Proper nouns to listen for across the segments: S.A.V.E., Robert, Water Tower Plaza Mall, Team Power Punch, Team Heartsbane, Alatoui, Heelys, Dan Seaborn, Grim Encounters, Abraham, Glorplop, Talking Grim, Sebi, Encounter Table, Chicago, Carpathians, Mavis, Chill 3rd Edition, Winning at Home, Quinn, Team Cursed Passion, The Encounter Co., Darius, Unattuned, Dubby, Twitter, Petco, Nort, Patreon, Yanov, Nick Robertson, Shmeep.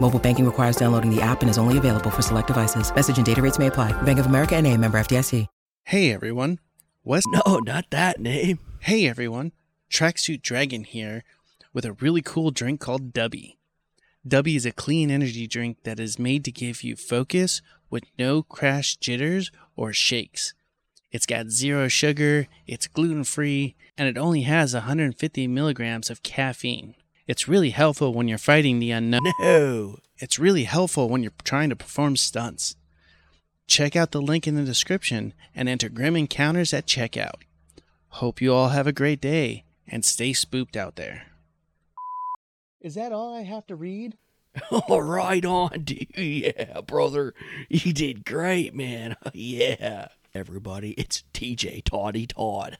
Mobile banking requires downloading the app and is only available for select devices. Message and data rates may apply. Bank of America NA, member FDIC. Hey, everyone. No, not that name. Hey, everyone. Tracksuit Dragon here with a really cool drink called Dubby. Dubby is a clean energy drink that is made to give you focus with no crash jitters or shakes. It's got zero sugar, it's gluten-free, and it only has 150 milligrams of caffeine. It's really helpful when you're fighting the unknown. No! It's really helpful when you're trying to perform stunts. Check out the link in the description and enter Grim Encounters at checkout. Hope you all have a great day and stay spooked out there. Is that all I have to read? Oh, right on, dude. Yeah, brother. You did great, man. Yeah. Everybody, it's TJ Toddy Todd.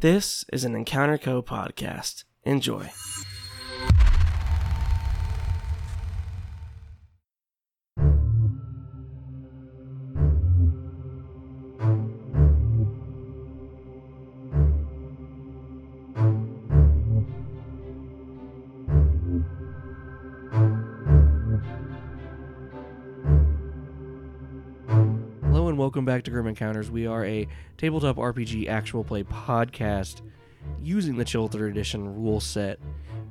This is an Encounter Co. podcast. Enjoy. Welcome back to Grim Encounters. We are a tabletop RPG actual play podcast using the Chill 3rd Edition rule set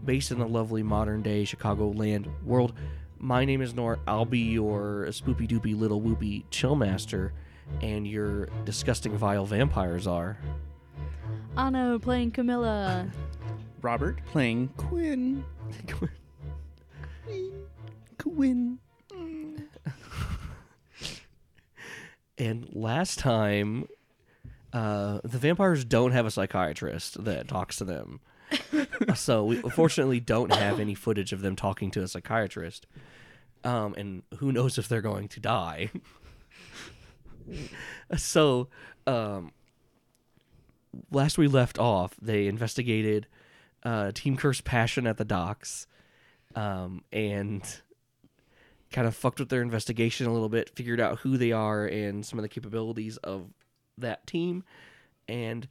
based in the lovely modern day Chicagoland world. My name is Nor. I'll be your spoopy doopy little whoopy chill master, and your disgusting vile vampires are Anno playing Camilla, Robert playing Quinn. Quinn. And last time, the vampires don't have a psychiatrist that talks to them. So we unfortunately don't have any footage of them talking to a psychiatrist. And who knows if they're going to die. So last we left off, they investigated Team Cursed Passion at the docks and kind of fucked with their investigation a little bit, figured out who they are and some of the capabilities of that team. And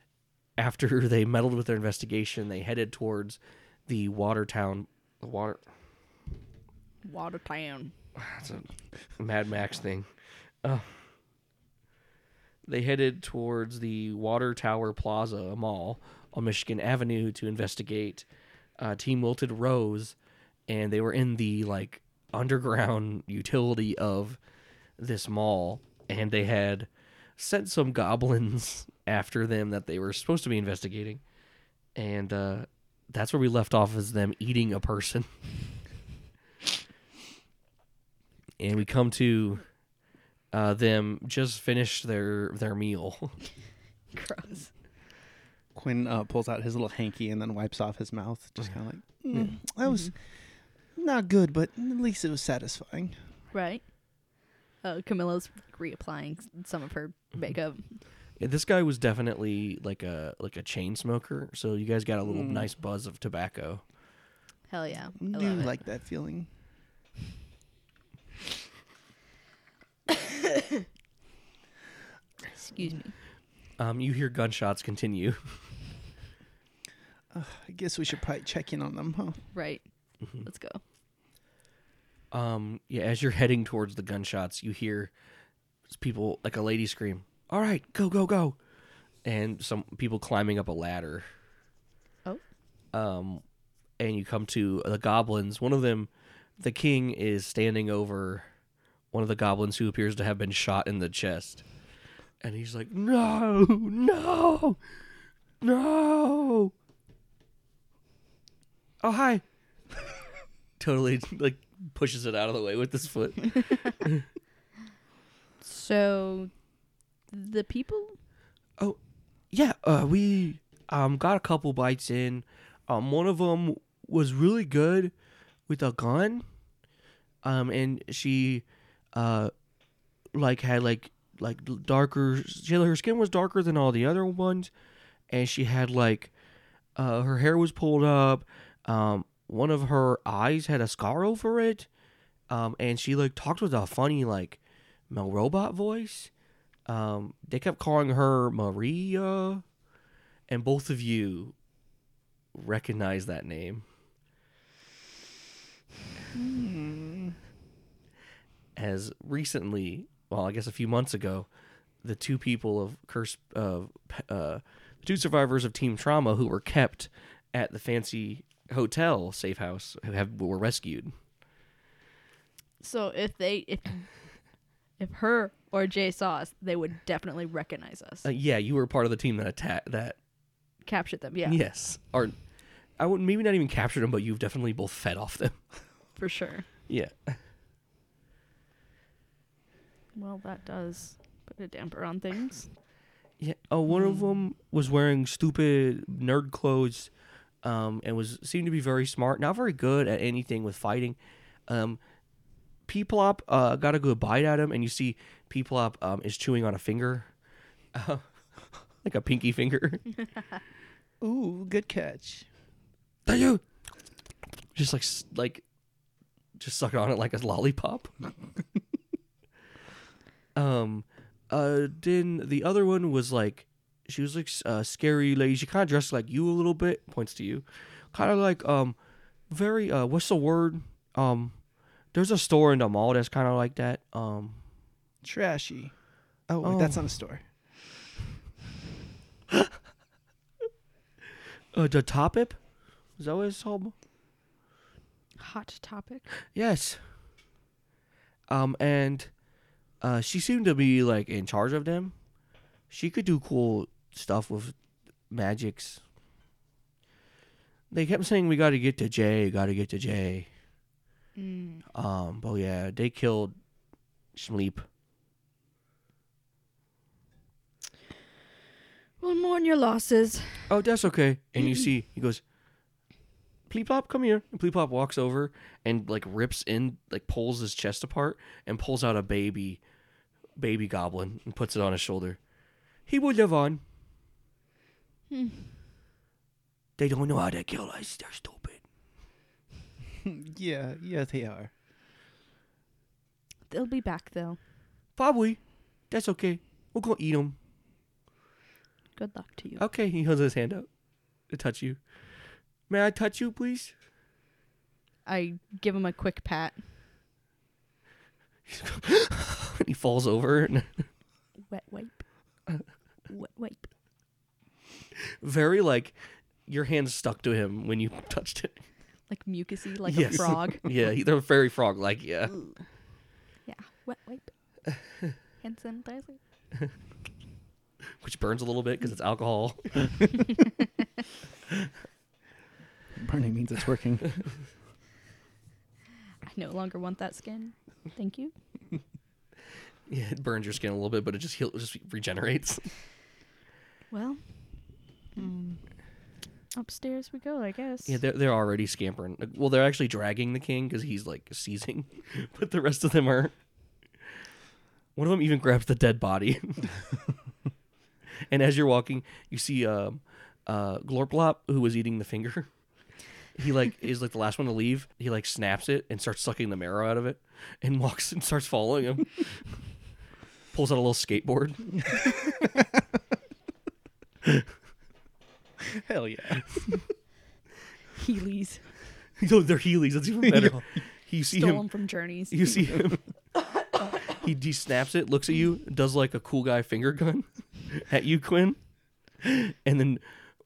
after they meddled with their investigation, they headed towards the Watertown. That's a Mad Max thing. They headed towards the Water Tower Plaza Mall on Michigan Avenue to investigate Team Wilted Rose. And they were in the, like, underground utility of this mall, and they had sent some goblins after them that they were supposed to be investigating, and that's where we left off, as them eating a person. And we come to them just finished their meal. Gross. Quinn pulls out his little hanky and then wipes off his mouth, just kind of like, that was not good, but at least it was satisfying. Right. Camilla's reapplying some of her makeup. Yeah, this guy was definitely like a chain smoker, so you guys got a little nice buzz of tobacco. Hell yeah. I do like that feeling. Excuse me. You hear gunshots continue. I guess we should probably check in on them, huh? Right. Mm-hmm. Let's go. Yeah, as you're heading towards the gunshots, you hear people, like a lady scream, "All right, go, go, go!" And some people climbing up a ladder. Oh. And you come to the goblins. One of them, the king, is standing over one of the goblins who appears to have been shot in the chest. And he's like, no. Oh, hi. Totally, like, pushes it out of the way with his foot. So, the people? Oh, yeah. We got a couple bites in. One of them was really good with a gun. And she, like, had, like darker, her skin was darker than all the other ones, and she had, like, her hair was pulled up, one of her eyes had a scar over it, and she, like, talked with a funny, like, male robot voice. They kept calling her Maria, and both of you recognize that name. As recently... well, I guess a few months ago, the two people of the two survivors of Team Trauma who were kept at the fancy hotel safe house were rescued. So if her or Jay saw us, they would definitely recognize us. Yeah, you were part of the team that captured them. Yeah. Yes, or I would maybe not even captured them, but you've definitely both fed off them. For sure. Yeah. Well, that does put a damper on things. Yeah. Oh, one of them was wearing stupid nerd clothes, and seemed to be very smart, not very good at anything with fighting. Peeplop got a good bite at him, and you see Peeplop is chewing on a finger, like a pinky finger. Ooh, good catch. Thank you. Just like, just suck on it like a lollipop. Then the other one was like, she was like a scary lady. She kind of dressed like you a little bit, points to you. Kind of like, very, what's the word? There's a store in the mall that's kind of like that. Trashy. Oh, wait, that's not a store. The Topic? Is that what it's called? Hot Topic? Yes. And... she seemed to be, like, in charge of them. She could do cool stuff with magics. They kept saying, we gotta get to Jay, But, yeah, they killed Shmeep. We'll mourn your losses. Oh, that's okay. And you see, he goes, Pleeplop, come here. And Pleeplop walks over and, like, rips in, like, pulls his chest apart and pulls out a baby goblin and puts it on his shoulder. He will live on. They don't know how to kill us. They're stupid. yeah, they are. They'll be back, though. Probably. That's okay. We'll go eat them. Good luck to you. Okay, he holds his hand up to touch you. May I touch you, please? I give him a quick pat. He falls over. And Wet wipe. Very, like, your hand's stuck to him when you touched it. Like mucusy, like yes. A frog. Yeah, they're very frog-like, yeah. Ooh. Yeah, wet wipe. Hand sanitizer. Which burns a little bit because it's alcohol. Burning means it's working. I no longer want that skin. Thank you. Yeah, it burns your skin a little bit, but it just regenerates. Well, upstairs we go, I guess. Yeah, they're already scampering. Well, they're actually dragging the king because he's, like, seizing, but the rest of them are... One of them even grabs the dead body. And as you're walking, you see Glorplop, who was eating the finger. He, like, is, like, the last one to leave. He, like, snaps it and starts sucking the marrow out of it and walks and starts following him. Pulls out a little skateboard. Hell yeah. Heelys. No, they're Heelys. That's even better. You see Stole him from Journeys. You see him. He snaps it, looks at you, does, like, a cool guy finger gun at you, Quinn. And then...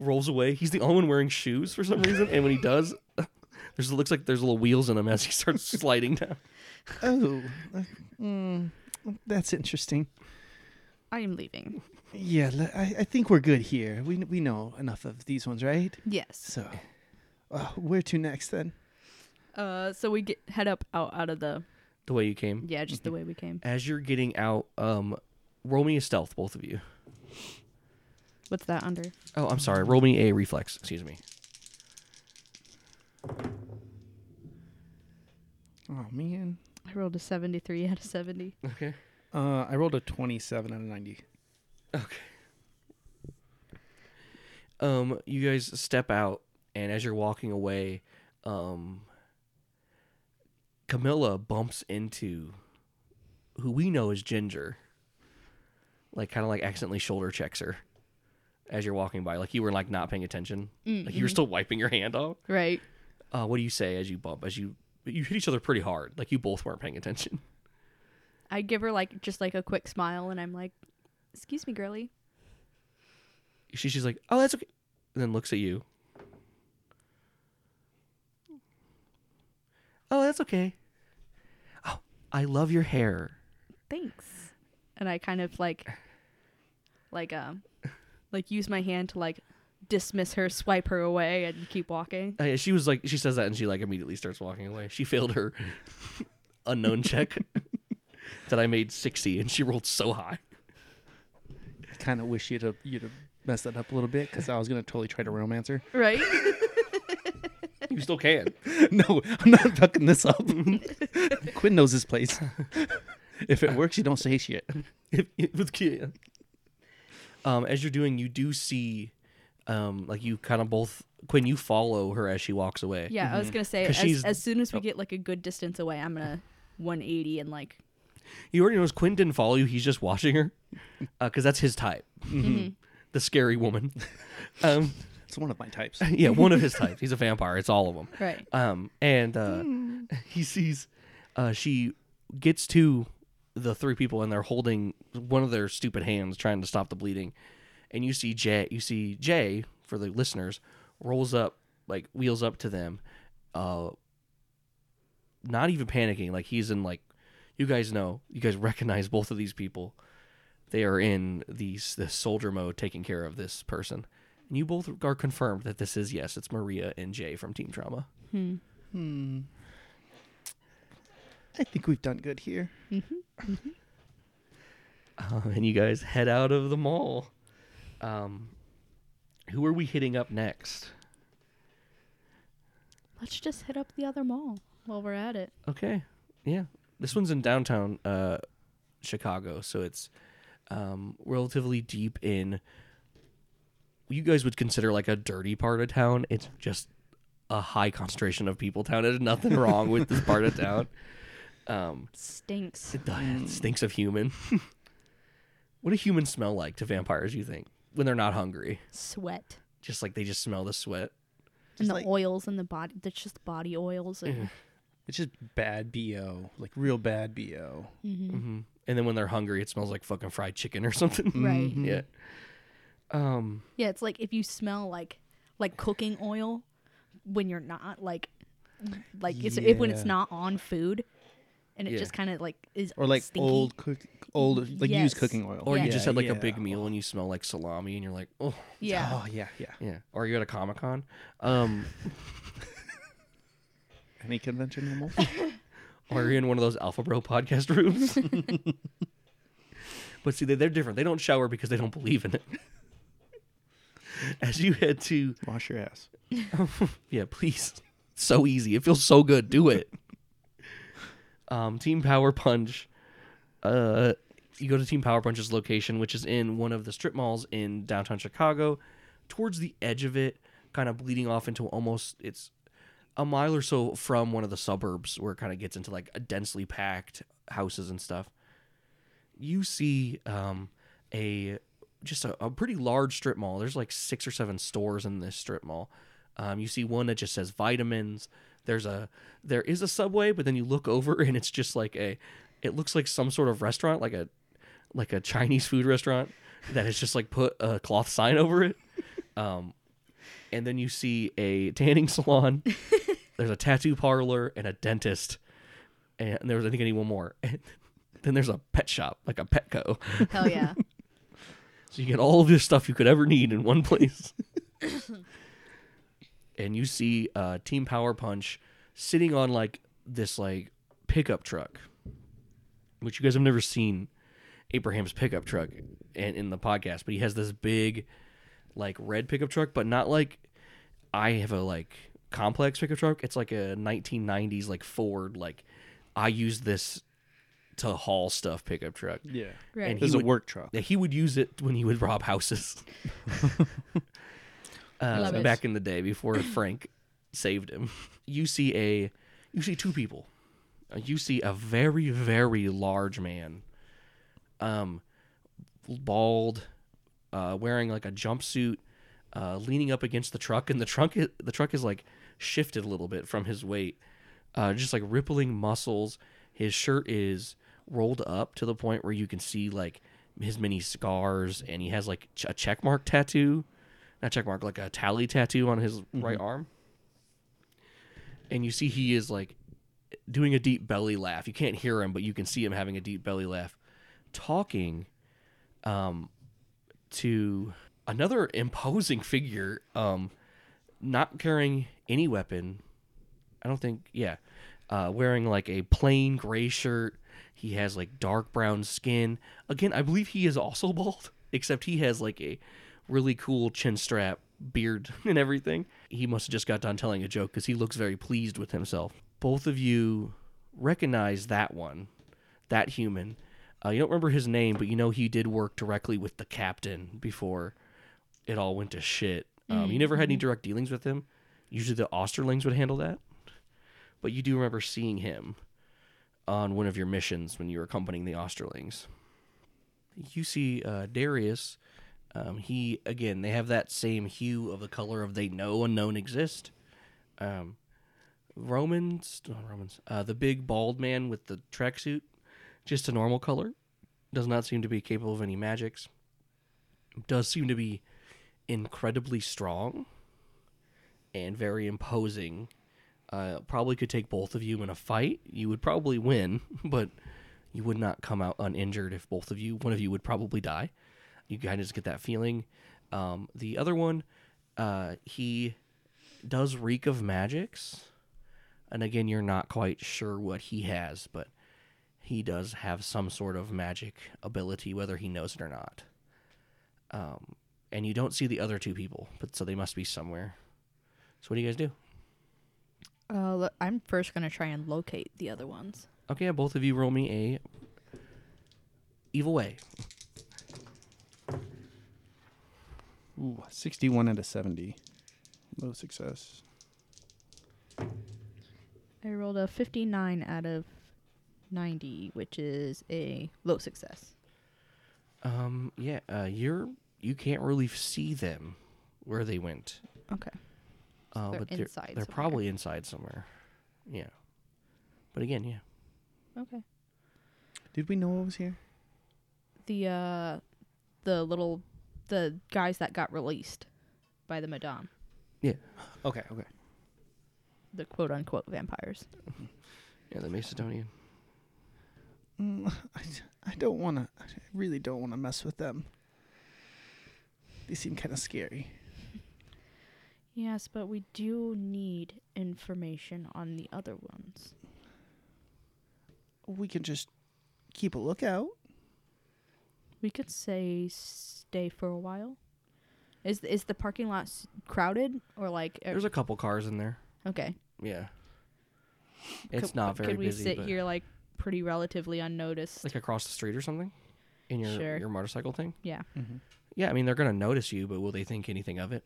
rolls away. He's the only one wearing shoes for some reason, and when he does, it looks like there's little wheels in him as he starts sliding down. Oh, that's interesting. I am leaving. Yeah, I think we're good here. We know enough of these ones, right? Yes. So, where to next then? So we head up out of the way you came. Yeah, just the way we came. As you're getting out, roll me a stealth, both of you. What's that under? Oh, I'm sorry. Roll me a reflex. Excuse me. Oh man, I rolled a 73 out of 70. Okay. I rolled a 27 out of 90. Okay. You guys step out, and as you're walking away, Camilla bumps into who we know as Ginger. Like, kind of like accidentally shoulder checks her as you're walking by. Like, you were like not paying attention. Mm-mm. Like, you were still wiping your hand off. Right. What do you say as you bump? As you hit each other pretty hard. Like, you both weren't paying attention. I give her like just like a quick smile, and I'm like, "Excuse me, girly." She's like, "Oh, that's okay," and then looks at you. "Oh, that's okay. Oh, I love your hair." "Thanks." And I kind of like use my hand to like dismiss her, swipe her away, and keep walking. Yeah, she was like, she says that, and she like immediately starts walking away. She failed her unknown check. That I made 60, and she rolled so high. I kind of wish you'd have messed that up a little bit, because I was going to totally try to romance her. Right? You still can. No, I'm not fucking this up. Quinn knows this place. If it works, you don't say shit. As you're doing, you do see, like you kind of both, Quinn, you follow her as she walks away. Yeah, mm-hmm. I was going to say, as soon as we get like a good distance away, I'm going to 180 and like... You already know Quinn didn't follow you. He's just watching her because that's his type. Mm-hmm. The scary woman. It's one of my types. Yeah, one of his types. He's a vampire. It's all of them. Right. He sees she gets to the three people, and they're holding one of their stupid hands trying to stop the bleeding. And you see Jay. For the listeners, rolls up, like wheels up to them, not even panicking. Like he's in like... You guys know. You guys recognize both of these people. They are in the soldier mode, taking care of this person. And you both are confirmed that this is, yes, it's Maria and Jay from Team Trauma. Hmm. I think we've done good here. Mm-hmm. Mm-hmm. And you guys head out of the mall. Who are we hitting up next? Let's just hit up the other mall while we're at it. Okay. Yeah. This one's in downtown Chicago, so it's relatively deep in, you guys would consider like a dirty part of town. It's just a high concentration of people town. There's nothing wrong with this part of town. Stinks. It stinks of human. What do humans smell like to vampires, you think, when they're not hungry? Sweat. Just like they just smell the sweat. And the oils in the body. That's just body oils. And... It's just bad BO, like real bad BO. Mm-hmm. Mm-hmm. And then when they're hungry, it smells like fucking fried chicken or something. Right. Yeah. Yeah, it's like if you smell like cooking oil when you're not like yeah. When it's not on food, and it just kind of like is or like stinky. old used cooking oil, or you just had like a big meal and you smell like salami and you're like, oh yeah, oh yeah. Or you're at a Comic-Con. Any convention normal? Or you're in one of those Alpha Bro podcast rooms. But see, they're different. They don't shower because they don't believe in it. As you head to... Wash your ass. Yeah, please. It's so easy. It feels so good. Do it. Team Power Punch. You go to Team Power Punch's location, which is in one of the strip malls in downtown Chicago. Towards the edge of it, kind of bleeding off into almost... It's a mile or so from one of the suburbs where it kind of gets into like a densely packed houses and stuff. You see a pretty large strip mall. There's like 6 or 7 stores in this strip mall. You see one that just says vitamins. There is a Subway, but then you look over and it's just like it looks like some sort of restaurant, like a Chinese food restaurant that has just like put a cloth sign over it. And then you see a tanning salon. There's a tattoo parlor and a dentist. And there was, I think, any one more. And then there's a pet shop, like a Petco. Hell yeah. So you get all of your stuff you could ever need in one place. And you see Team Power Punch sitting on like this like pickup truck, which you guys have never seen Abraham's pickup truck in the podcast, but he has this big like red pickup truck, but not like I have a like complex pickup truck. It's like a 1990s like Ford, like I use this to haul stuff pickup truck. Yeah. Right. And this is a work truck. Yeah, he would use it when he would rob houses. Back in the day before Frank saved him. You see two people. You see a very, very large man. Bald, wearing like a jumpsuit, leaning up against the truck, and the truck is like shifted a little bit from his weight. Just like rippling muscles. His shirt is rolled up to the point where you can see like his many scars, and he has like a checkmark tattoo. Not checkmark, like a tally tattoo on his right arm. And you see he is like doing a deep belly laugh. You can't hear him, but you can see him having a deep belly laugh. Talking to another imposing figure, not carrying any weapon. I don't think, yeah. Wearing like a plain gray shirt. He has like dark brown skin. Again, I believe he is also bald, except he has like a really cool chin strap, beard, and everything. He must have just got done telling a joke because he looks very pleased with himself. Both of you recognize that one, that human. You don't remember his name, but you know he did work directly with the captain before it all went to shit. You never had any direct dealings with him. Usually the Osterlings would handle that. But you do remember seeing him on one of your missions when you were accompanying the Osterlings. You see Darius. They have that same hue of the color of they know unknown exist. The big bald man with the tracksuit, just a normal color. Does not seem to be capable of any magics. Does seem to be incredibly strong and very imposing. Probably could take both of you in a fight. You would probably win, but you would not come out uninjured if one of you would probably die. You kind of just get that feeling. The other one, he does reek of magics. And again, you're not quite sure what he has, but he does have some sort of magic ability, whether he knows it or not. And you don't see the other two people, but so they must be somewhere. So what do you guys do? I'm first going to try and locate the other ones. Okay, both of you roll me a evil way. Ooh, 61 out of 70. Low success. I rolled a 59 out of 90, which is a low success. You can't really see them where they went. Okay. They're probably inside somewhere. Yeah. But again, yeah. Okay. Did we know what was here? The guys that got released by the madame. Yeah. Okay. The quote unquote vampires. Yeah, the Macedonian. I really don't want to mess with them. They seem kind of scary. Yes, but we do need information on the other ones. We can just keep a lookout. We could say stay for a while. Is the parking lot crowded or like? There's a couple cars in there. Okay. Yeah. It's not very busy. Could we sit here like pretty relatively unnoticed? Like across the street or something? In your motorcycle thing? Yeah. Mm-hmm. Yeah, I mean they're gonna notice you, but will they think anything of it?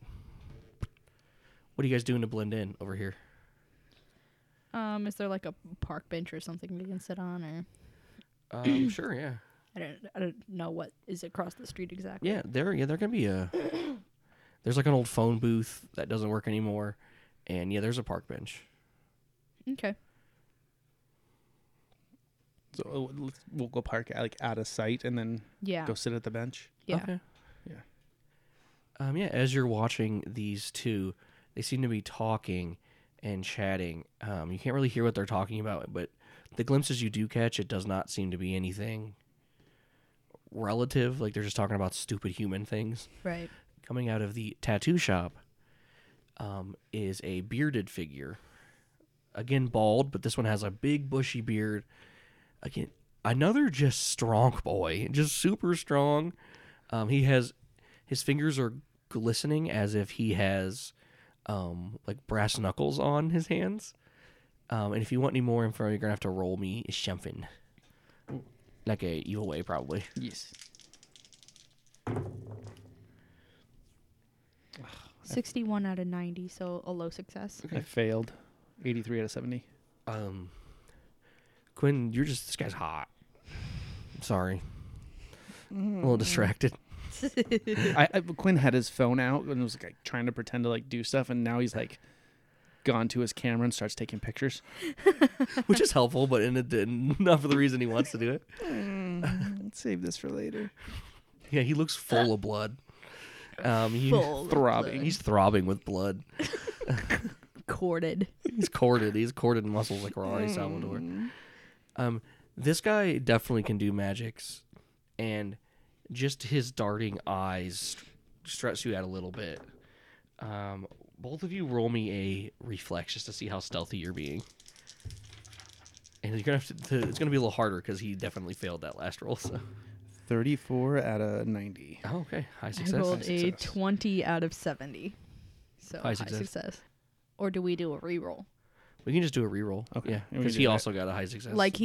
What are you guys doing to blend in over here? Is there like a park bench or something we can sit on, or? Sure, yeah. I don't know what is across the street exactly. Yeah, there can be a. There's like an old phone booth that doesn't work anymore, and yeah, there's a park bench. Okay. So we'll go park like out of sight, and then go sit at the bench. Yeah. Okay. Yeah. As you're watching these two. They seem to be talking and chatting. You can't really hear what they're talking about, but the glimpses you do catch, it does not seem to be anything relative. Like, they're just talking about stupid human things. Right. Coming out of the tattoo shop is a bearded figure. Again, bald, but this one has a big bushy beard. Again, another just strong boy. Just super strong. He has... His fingers are glistening as if he has, like, brass knuckles on his hands. And if you want any more info, you're going to have to roll me a something. Like a evil way, probably. Yes. 61 out of 90, so a low success. Okay. I failed. 83 out of 70. Quinn, you're just... This guy's hot. I'm sorry. I'm a little distracted. Quinn had his phone out and was like trying to pretend to like do stuff, and now he's like gone to his camera and starts taking pictures, which is helpful, but not for the reason he wants to do it. Let's save this for later. Yeah, he looks full of blood. He's throbbing with blood. Corded. He's corded muscles like Rory Salvador. This guy definitely can do magics, and just his darting eyes stress you out a little bit. Both of you roll me a reflex just to see how stealthy you're being. And you're gonna have to, it's going to be a little harder because he definitely failed that last roll. So, 34 out of 90. Oh, okay. High success. I rolled a 20 out of 70. So high success. Or do we do a re-roll? We can just do a re-roll. Okay. Yeah, because he also got a high success. Like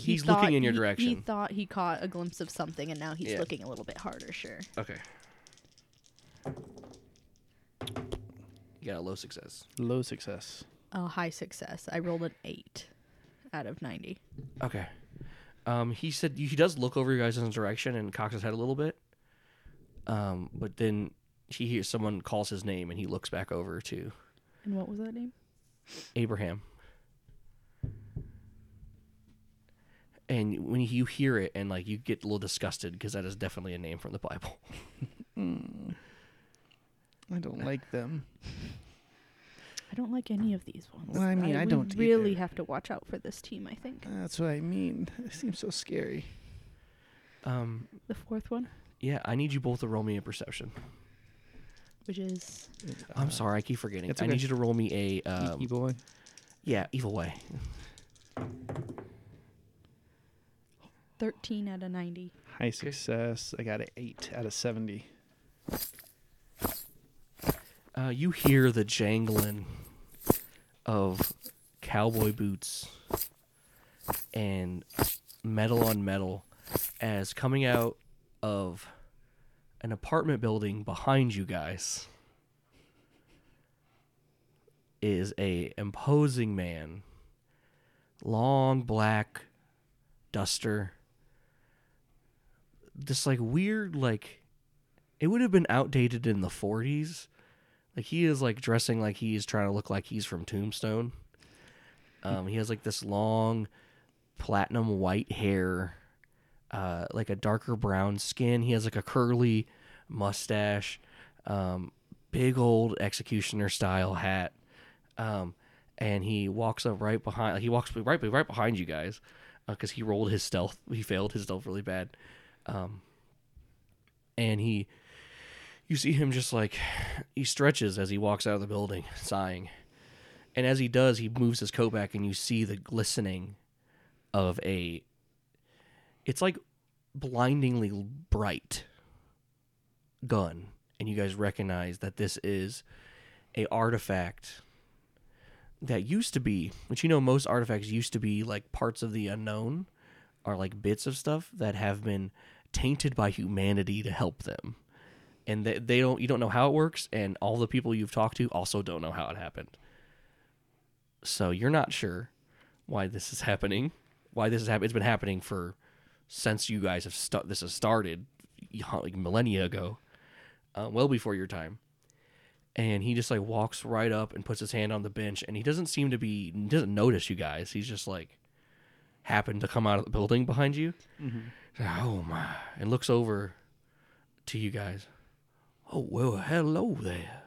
he's looking in your direction. He thought he caught a glimpse of something, and now he's looking a little bit harder, sure. Okay. You got a low success. A high success. I rolled an 8 out of 90. Okay. He said he does look over you guys in his direction and cocks his head a little bit. But then he hears someone calls his name, and he looks back over to... And what was that name? Abraham. And when you hear it, and like you get a little disgusted because that is definitely a name from the Bible. I don't like them. I don't like any of these ones. Well, I mean, I don't really have to watch out for this team. I think that's what I mean. It seems so scary. The fourth one. Yeah, I need you both to roll me a perception. Which is. I'm sorry, I keep forgetting. Okay. I need you to roll me a evil way. Yeah, evil way. 13 out of 90. High success. I got an 8 out of 70. You hear the jangling of cowboy boots and metal on metal as coming out of an apartment building behind you guys is a imposing man. Long black duster. This like weird, like it would have been outdated in the 40s. Like he is like dressing like he is trying to look like he's from Tombstone. He has like this long platinum white hair, like a darker brown skin. He has like a curly mustache, big old executioner style hat. And he walks up right behind, like he walks right behind you guys because he rolled his stealth. He failed his stealth really bad. And you see him just like, he stretches as he walks out of the building, sighing. And as he does, he moves his coat back and you see the glistening of it's like blindingly bright gun. And you guys recognize that this is a artifact that used to be, which you know most artifacts used to be like parts of the unknown, are like bits of stuff that have been tainted by humanity to help them, and you don't know how it works, and all the people you've talked to also don't know how it happened. So you're not sure why this is happening. It's been happening since you guys have this has started like millennia ago, well before your time. And he just like walks right up and puts his hand on the bench, and he doesn't notice you guys. He's just like happened to come out of the building behind you. Mm-hmm. Oh my! And looks over to you guys. Oh well, hello there.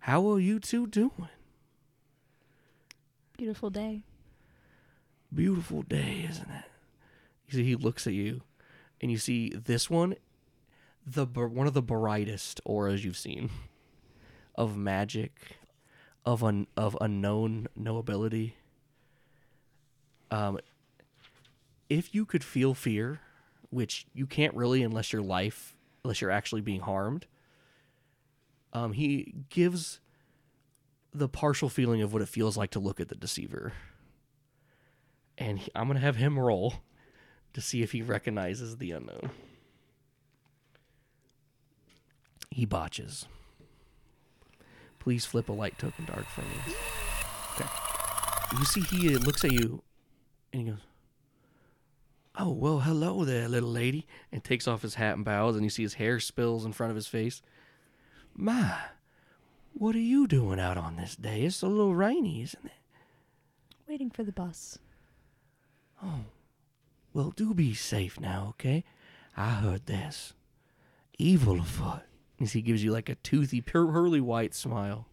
How are you two doing? Beautiful day. Beautiful day, isn't it? You see, he looks at you, and you see this one, one of the brightest auras you've seen, of magic, of unknown knowability. If you could feel fear, which you can't really unless you're actually being harmed, he gives the partial feeling of what it feels like to look at the deceiver. And I'm going to have him roll to see if he recognizes the unknown. He botches. Please flip a light token dark for me. Okay. You see he looks at you and he goes, "Oh, well, hello there, little lady," and takes off his hat and bows, and you see his hair spills in front of his face. "My, what are you doing out on this day? It's a little rainy, isn't it?" "Waiting for the bus." "Oh, well, do be safe now, okay? I heard there's evil afoot." And he gives you like a toothy, pearly white smile.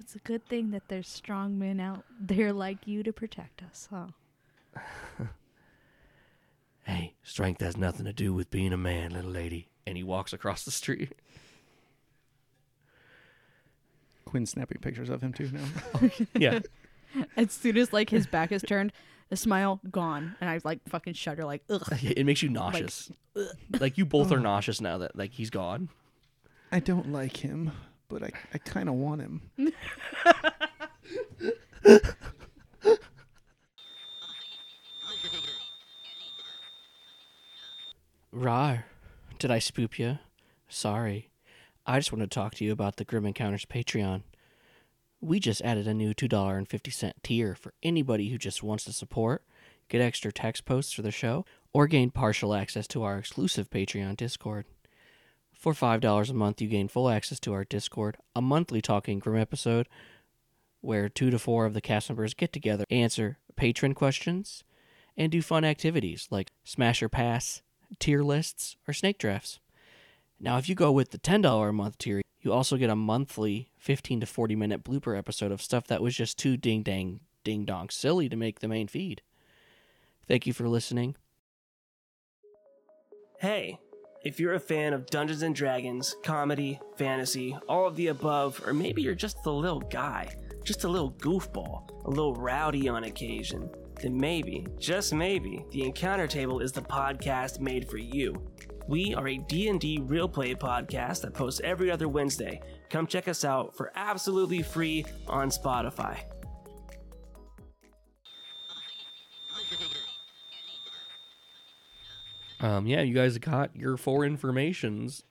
It's a good thing that there's strong men out there like you to protect us, huh? "Hey, strength has nothing to do with being a man, little lady." And he walks across the street. Quinn's snapping pictures of him too now. Oh, yeah. As soon as like his back is turned, the smile gone, and I like fucking shudder, like ugh. It makes you nauseous. Like you both are nauseous now that like he's gone. I don't like him, but I kind of want him. "Rar, did I spoop you? Sorry. I just want to talk to you about the Grim Encounters Patreon. We just added a new $2.50 tier for anybody who just wants to support, get extra text posts for the show, or gain partial access to our exclusive Patreon Discord. For $5 a month, you gain full access to our Discord, a monthly Talking Grim episode where 2 to 4 of the cast members get together, answer patron questions, and do fun activities like Smash or Pass, tier lists, or snake drafts. Now, if you go with the $10 a month tier, you also get a monthly 15 to 40 minute blooper episode of stuff that was just too ding dang ding dong silly to make the main feed. Thank you for listening." Hey, if you're a fan of Dungeons and Dragons, comedy, fantasy, all of the above, or maybe you're just the little guy, just a little goofball, a little rowdy on occasion, then maybe, just maybe, the Encounter Table is the podcast made for you. We are a D&D real play podcast that posts every other Wednesday. Come check us out for absolutely free on Spotify. Yeah, you guys got your 4 informations.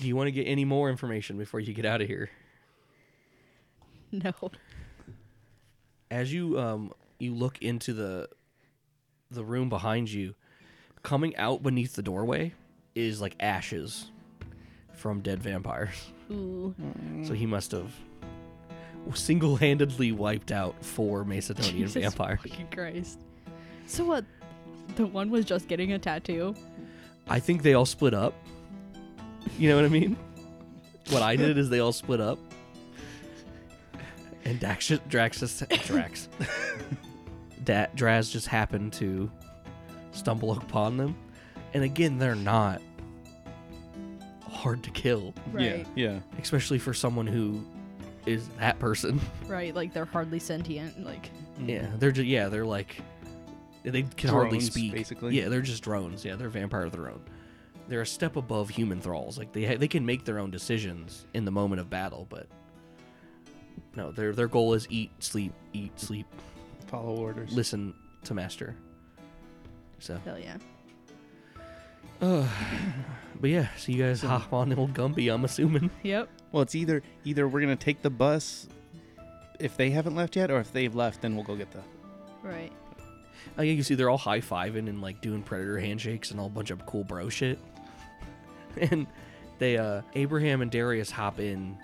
Do you want to get any more information before you get out of here? No. As you you look into the room behind you, coming out beneath the doorway is like ashes from dead vampires. Ooh. So he must have single-handedly wiped out 4 Macedonian vampires. Jesus fucking Christ. So what? The one was just getting a tattoo? I think they all split up. You know what I mean? What I did is they all split up. And Draz just happened to stumble upon them, and again they're not hard to kill, right? Yeah, especially for someone who is that person, right? Like they're hardly sentient, like they're like they can drones, hardly speak, basically. Yeah, they're just drones. Yeah, they're vampire throne. They're a step above human thralls. Like they can make their own decisions in the moment of battle, but no, their goal is eat sleep, follow orders, listen to master. So. Hell yeah. But yeah, so you guys hop on the old Gumby, I'm assuming. Yep. Well, it's either we're going to take the bus if they haven't left yet, or if they've left, then we'll go get the... Right. Yeah, you see they're all high-fiving and like doing predator handshakes and all a bunch of cool bro shit. And they, Abraham and Darius hop in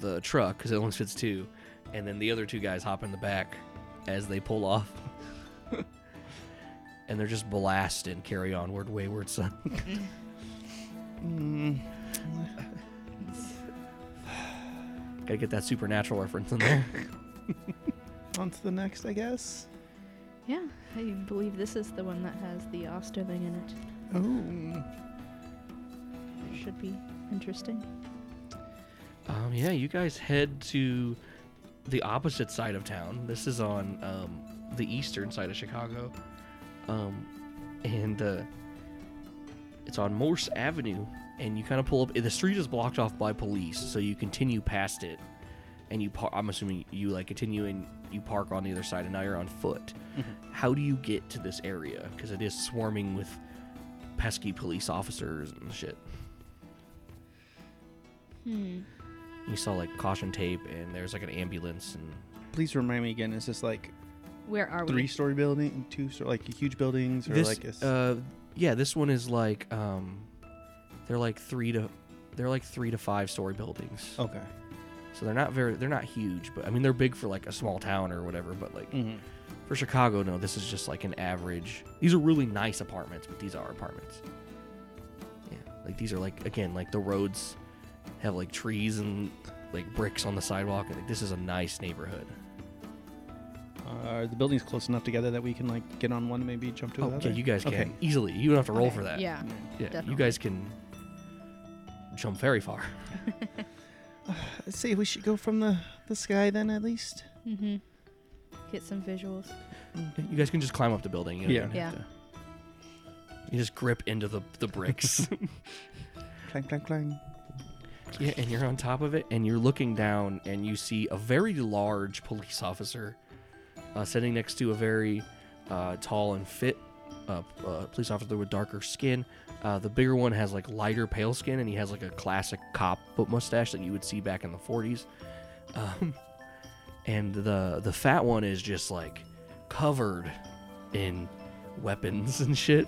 the truck because it only fits 2, and then the other 2 guys hop in the back as they pull off. And they're just blasting "Carry Onward, Wayward Son." Gotta get that Supernatural reference in there. On to the next, I guess. Yeah, I believe this is the one that has the Osterling in it. Oh. Should be interesting. Yeah, you guys head to the opposite side of town. This is on the eastern side of Chicago. And it's on Morse Avenue. And you kind of pull up. The street is blocked off by police, so you continue past it. And you, I'm assuming you like continue and you park on the other side, and now you're on foot. Mm-hmm. How do you get to this area? Because it is swarming with pesky police officers and shit. You saw like caution tape, and there's like an ambulance. And please remind me again. Is this like where are we? 3-story building, 2-story, like huge buildings, or this, like a... yeah, this one is like they're like 3 to 5-story buildings. Okay. So they're not huge, but I mean, they're big for like a small town or whatever, but like for Chicago, no, this is just like an average. These are really nice apartments, but these are apartments. Yeah. Like these are like, again, like the roads have like trees and like bricks on the sidewalk. And like, this is a nice neighborhood. Are the buildings close enough together that we can like get on one, maybe jump to another? Yeah, you guys can easily. You don't have to roll for that. Yeah. Definitely. You guys can jump very far. I'd say we should go from the sky then, at least. Mm-hmm. Get some visuals. You guys can just climb up the building. You don't have to. You just grip into the bricks. Clang, clang, clang. Yeah, and you're on top of it, and you're looking down, and you see a very large police officer sitting next to a very tall and fit police officer with darker skin. The bigger one has like lighter pale skin, and he has like a classic cop mustache that you would see back in the 40s. And the fat one is just like covered in weapons and shit.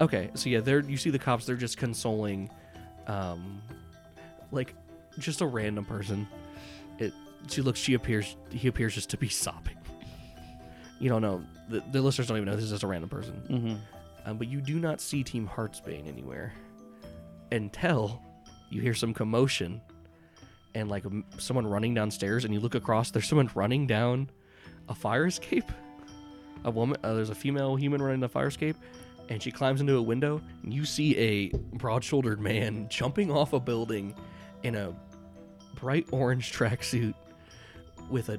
Okay, so yeah, there you see the cops. They're just consoling, like just a random person. He appears just to be sobbing. You don't know. The listeners don't even know. This is just a random person. Mm-hmm. But you do not see Team Heartsbane anywhere until you hear some commotion and like someone running downstairs, and you look across. There's someone running down a fire escape. A woman. There's a female human running down a fire escape, and she climbs into a window. And you see a broad-shouldered man jumping off a building in a bright orange tracksuit with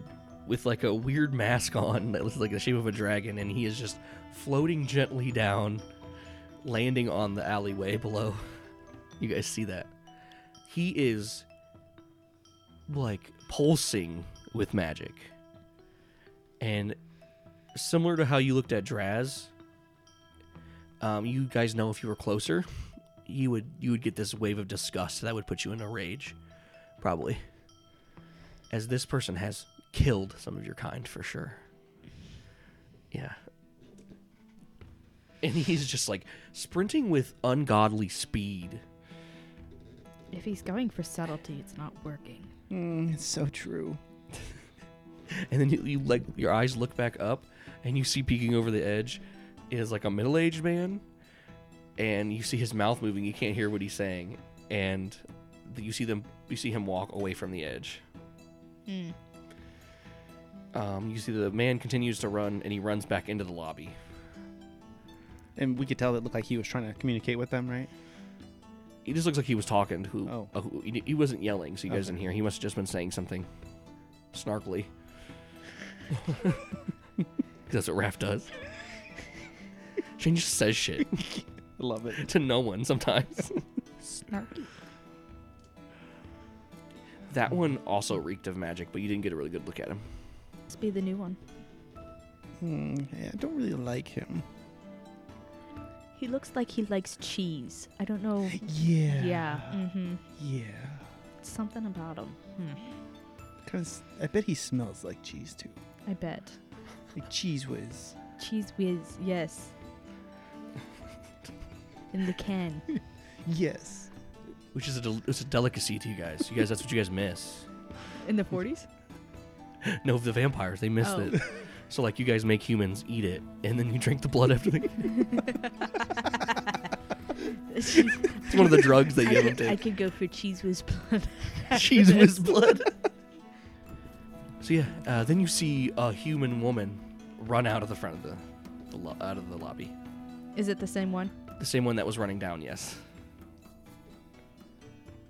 like a weird mask on that looks like the shape of a dragon, and he is just floating gently down, landing on the alleyway below. You guys see that? He is like pulsing with magic. And similar to how you looked at Draz, you guys know if you were closer, you would get this wave of disgust. That would put you in a rage, probably. As this person has killed some of your kind for sure. Yeah. And he's just like sprinting with ungodly speed. If he's going for subtlety, it's not working. It's so true. And then you like your eyes look back up, and you see peeking over the edge is like a middle-aged man, and you see his mouth moving. You can't hear what he's saying, and you see him walk away from the edge. You see the man continues to run, and he runs back into the lobby. And we could tell that it looked like he was trying to communicate with them, right? It just looks like he was talking to who. Oh. He wasn't yelling, so you guys didn't hear. He must have just been saying something snarkly. Because that's what Raph does. She just says shit. Love it. To no one sometimes. Snarky. That one also reeked of magic, but you didn't get a really good look at him. Let's be the new one. Yeah, I don't really like him. He looks like he likes cheese. I don't know. Yeah. Yeah. Mm-hmm. Yeah. Something about him. Because I bet he smells like cheese, too. I bet. Like Cheese Whiz. Cheese Whiz, yes. In the can. Yes. Which is it's a delicacy to you guys. You guys, that's what you guys miss. In the 40s? No, the vampires, they missed it. So, like, you guys make humans eat it, and then you drink the blood after they eat it. It's one of the drugs that you have them take. I could go for Cheese Whiz blood. Cheese Whiz blood? So, yeah, then you see a human woman run out of the front of the lobby. Is it the same one? The same one that was running down, yes.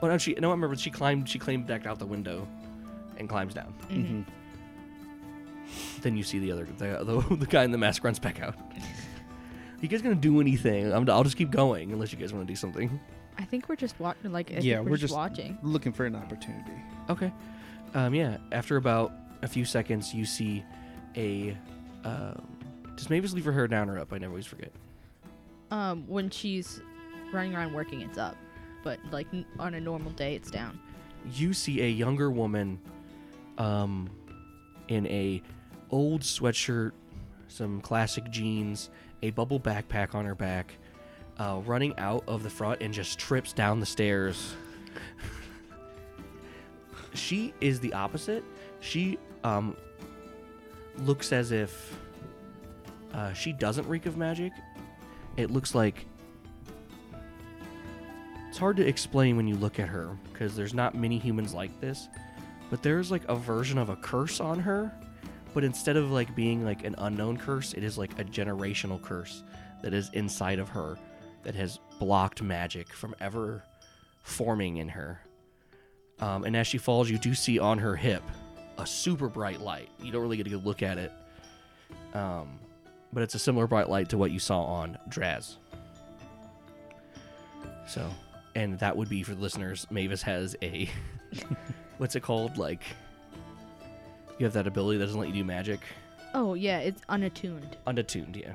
Oh no, I remember she climbed back out the window and climbs down. Mm-hmm. Then you see the other the guy in the mask runs back out. Are you guys gonna do anything? I'll just keep going unless you guys want to do something. I think we're just watching. We're just watching, looking for an opportunity. Okay. Yeah. After about a few seconds, you see a. Does Mavis leave her hair down or up? I never always forget. When she's running around working, it's up, but like on a normal day, it's down. You see a younger woman, in a old sweatshirt, some classic jeans, a bubble backpack on her back, running out of the front and just trips down the stairs. She is the opposite. She looks as if she doesn't reek of magic. It looks like it's hard to explain when you look at her because there's not many humans like this, but there's like a version of a curse on her. But instead of like being like an unknown curse, it is like a generational curse that is inside of her that has blocked magic from ever forming in her. And as she falls, you do see on her hip a super bright light. You don't really get a good look at it. But it's a similar bright light to what you saw on Draz. So, and that would be for the listeners, Mavis has a... what's it called? Like... You have that ability that doesn't let you do magic? Oh, yeah, it's unattuned. Unattuned, yeah.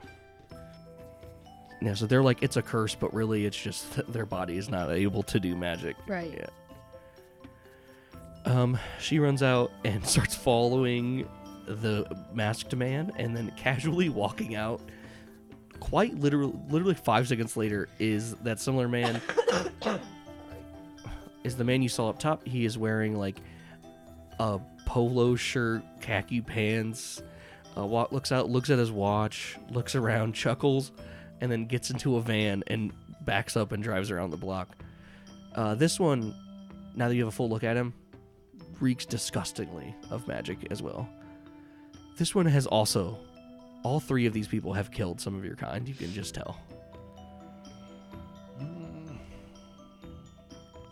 Yeah, so they're like, it's a curse, but really it's just that their body is not able to do magic. Right. Yeah. She runs out and starts following the masked man and then casually walking out. Quite literally 5 seconds later is that similar man. Is the man you saw up top. He is wearing like a... polo shirt, khaki pants, looks at his watch, looks around, chuckles, and then gets into a van and backs up and drives around the block. This one, now that you have a full look at him, reeks disgustingly of magic as well. This one has also, all three of these people have killed some of your kind, you can just tell.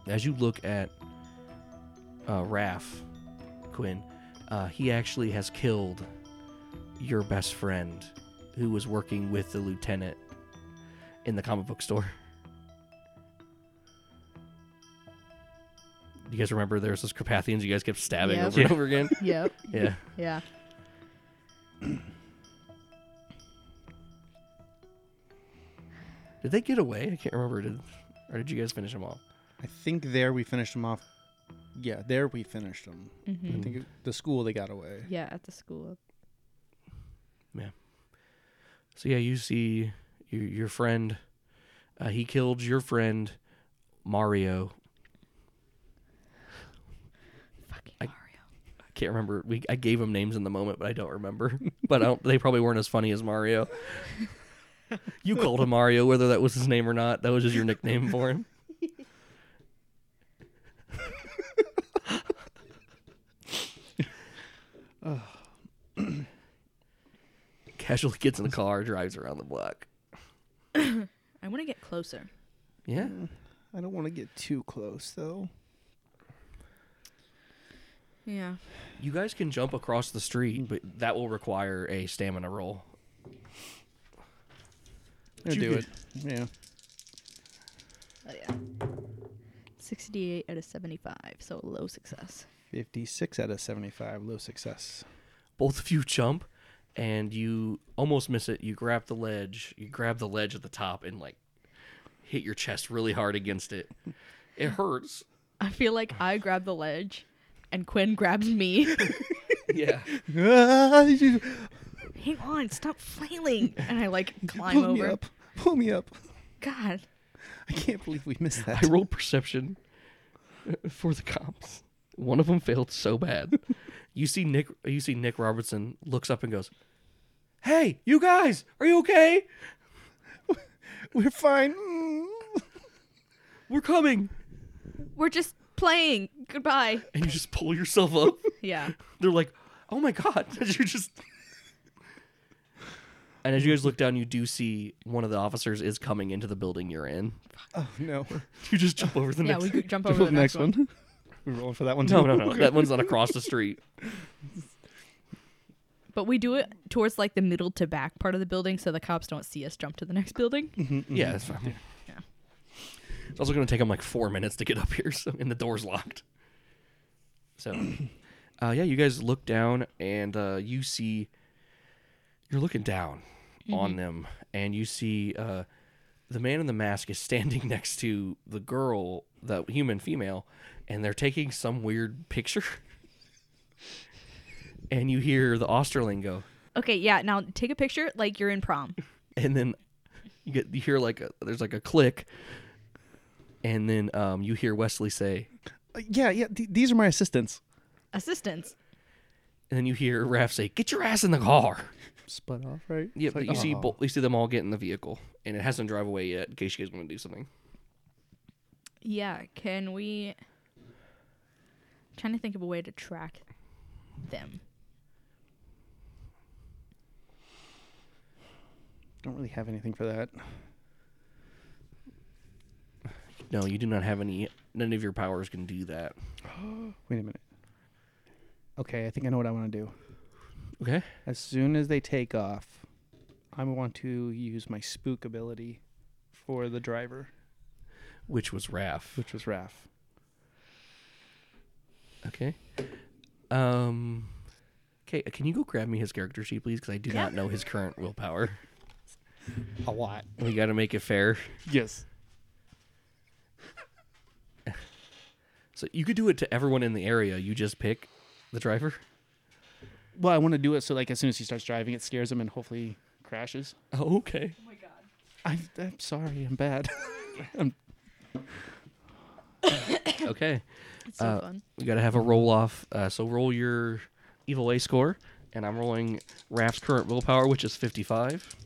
As you look at Raph, Quinn, he actually has killed your best friend who was working with the lieutenant in the comic book store. You guys remember there's those Carpathians you guys kept stabbing over and over again? Yep. Yeah. Yeah. Did they get away? I can't remember. Or did you guys finish them off? I think we finished them off. Yeah, there we finished them. Mm-hmm. I think the school they got away. Yeah, at the school. Yeah. So yeah, you see your friend. He killed your friend, Mario. Fucking Mario. I can't remember. I gave him names in the moment, but I don't remember. But they probably weren't as funny as Mario. You called him Mario, whether that was his name or not. That was just your nickname for him. Casually gets in the car, drives around the block. I want to get closer. Yeah. I don't want to get too close, though. Yeah. You guys can jump across the street, but that will require a stamina roll. I'll do it. Yeah. Oh, yeah. 68 out of 75, so low success. 56 out of 75, low success. Both of you jump, and you almost miss it. You grab the ledge. You grab the ledge at the top and, like, hit your chest really hard against it. It hurts. I feel like I grab the ledge, and Quinn grabs me. Yeah. Hang on. Stop flailing. And I, like, climb Pull over. Pull me up. God. I can't believe we missed that. I rolled perception for the comps. One of them failed so bad. You see Nick Robertson looks up and goes, "Hey, you guys, are you okay?" "We're fine." "We're coming. We're just playing. Goodbye." And you just pull yourself up. Yeah. They're like, "Oh my God, did you just..." And as you guys look down, you do see one of the officers is coming into the building you're in. Oh, no. You just jump over the next one. Yeah, we could jump over the next one. We're rolling for that one, too. No. That one's not across the street. But we do it towards, like, the middle to back part of the building so the cops don't see us jump to the next building. Mm-hmm. Yeah, that's fine. Yeah. It's also going to take them, like, 4 minutes to get up here, so, and the door's locked. So, you guys look down, and you see... You're looking down on them, and you see the man in the mask is standing next to the girl, the human female, and they're taking some weird picture. And you hear the Osterling go, "Okay, yeah, now take a picture like you're in prom." And then you hear there's like a click, and then you hear Wesley say, these are my assistants. Assistants. And then you hear Raph say, "Get your ass in the car." Split off, right? Yeah, but you see them all get in the vehicle, and it hasn't drive away yet in case you guys want to do something. Yeah, can we... I'm trying to think of a way to track them. Don't really have anything for that. No, you do not have any... None of your powers can do that. Wait a minute. Okay, I think I know what I want to do. Okay. As soon as they take off, I want to use my spook ability for the driver. Which was Raph. Okay. Okay, can you go grab me his character sheet, please? Because I do not know his current willpower. A lot. We got to make it fair. Yes. So you could do it to everyone in the area. You just pick the driver. Well, I want to do it so, like, as soon as he starts driving, it scares him and hopefully crashes. Oh, okay. Oh, my God. I'm sorry. I'm bad. Okay. It's so fun. We got to have a roll-off. So roll your Evil A score, and I'm rolling Raph's current willpower, which is 55.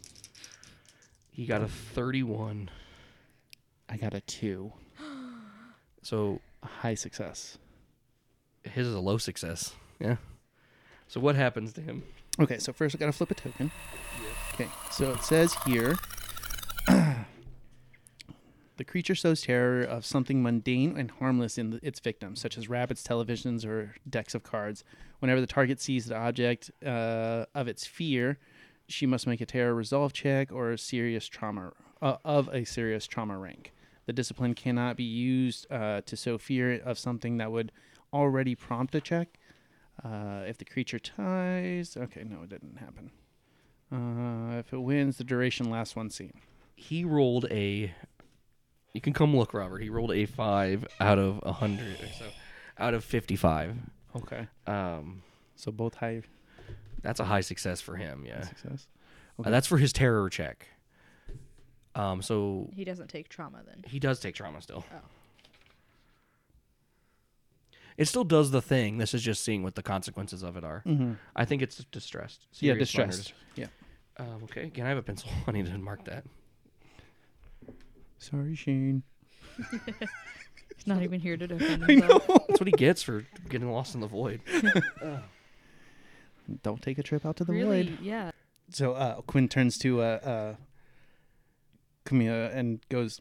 He got a 31. I got a 2. So... A high success. His is a low success. Yeah. So what happens to him? Okay, so first I gotta flip a token. Yeah. Okay, so it says here, the creature sows terror of something mundane and harmless in its victims, such as rabbits, televisions, or decks of cards. Whenever the target sees the object of its fear, she must make a terror resolve check or a serious trauma rank. The discipline cannot be used to sow fear of something that would already prompt a check. If the creature ties... Okay, no, it didn't happen. If it wins, the duration lasts one scene. He rolled a... You can come look, Robert. He rolled a 5 out of 100 or so. Out of 55. Okay. So both high... That's a high success for him, yeah. Success. Okay. That's for his terror check. So... He doesn't take trauma, then? He does take trauma still. Oh. It still does the thing. This is just seeing what the consequences of it are. Mm-hmm. I think it's distressed. Serious distressed. Minors. Yeah. Okay. Can I have a pencil? I need to mark that. Sorry, Shane. He's not even here to defend himself. That's what he gets for getting lost in the void. Don't take a trip out to the void. Yeah. So Quinn turns to Camilla and goes,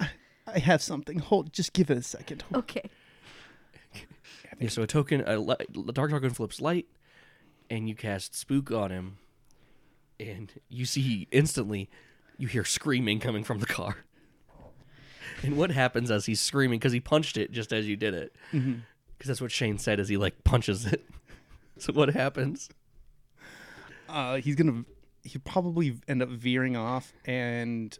"I have something. Hold. Just give it a second. Hold." Okay. Yeah, so a token, a dark token flips light, and you cast spook on him, and you see instantly, you hear screaming coming from the car. And what happens as he's screaming, because he punched it just as you did it, because that's what Shane said, is he like punches it. So what happens? He'll probably end up veering off, and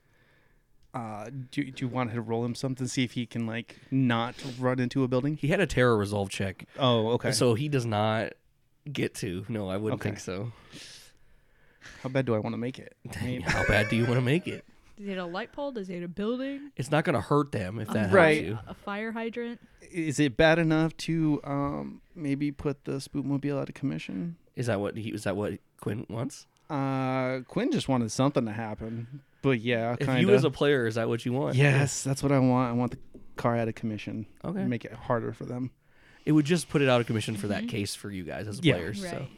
do you want to roll him something to see if he can, like, not run into a building? He had a terror resolve check. Oh, okay. So he does not get to. No, I wouldn't think so. How bad do I want to make it? How bad do you want to make it? Does he hit a light pole? Does he hit a building? It's not going to hurt them if that helps you. A fire hydrant? Is it bad enough to maybe put the Spookmobile out of commission? Is that what Quinn wants? Quinn just wanted something to happen. But yeah, kind of. If you as a player, is that what you want? Yes, that's what I want. I want the car out of commission. Okay. Make it harder for them. It would just put it out of commission for that case for you guys as players. Right.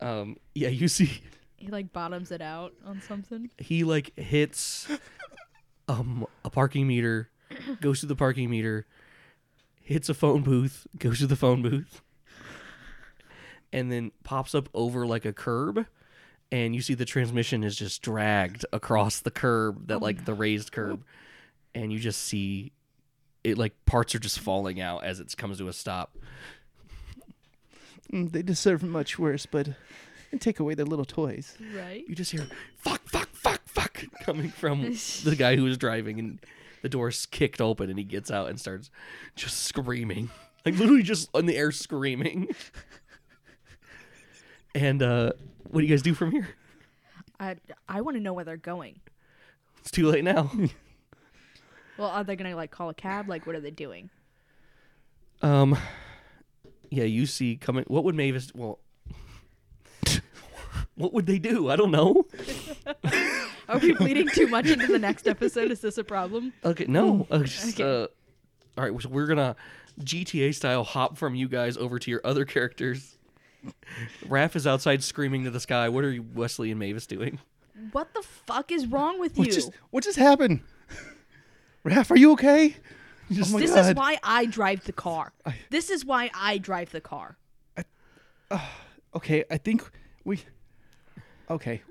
So, you see He like bottoms it out on something. He like hits a parking meter, goes to the parking meter, hits a phone booth, goes to the phone booth, and then pops up over like a curb, and you see the transmission is just dragged across the curb, that the raised curb, and you just see it like parts are just falling out as it comes to a stop. They deserve much worse, but take away their little toys. Right. You just hear fuck, fuck, fuck, fuck coming from the guy who was driving, and the door's kicked open and he gets out and starts just screaming. Like literally just in the air screaming. And what do you guys do from here? I want to know where they're going. It's too late now. Well, are they going to like call a cab? Like what are they doing? Yeah, you see coming. What would Mavis? Well, what would they do? I don't know. Are we bleeding too much into the next episode? Is this a problem? Okay, no. All right, so we're gonna GTA style hop from you guys over to your other characters. Raph is outside screaming to the sky. What are you, Wesley and Mavis, doing? What the fuck is wrong with you? What just happened? Raph, are you okay? This is why I drive the car. Okay,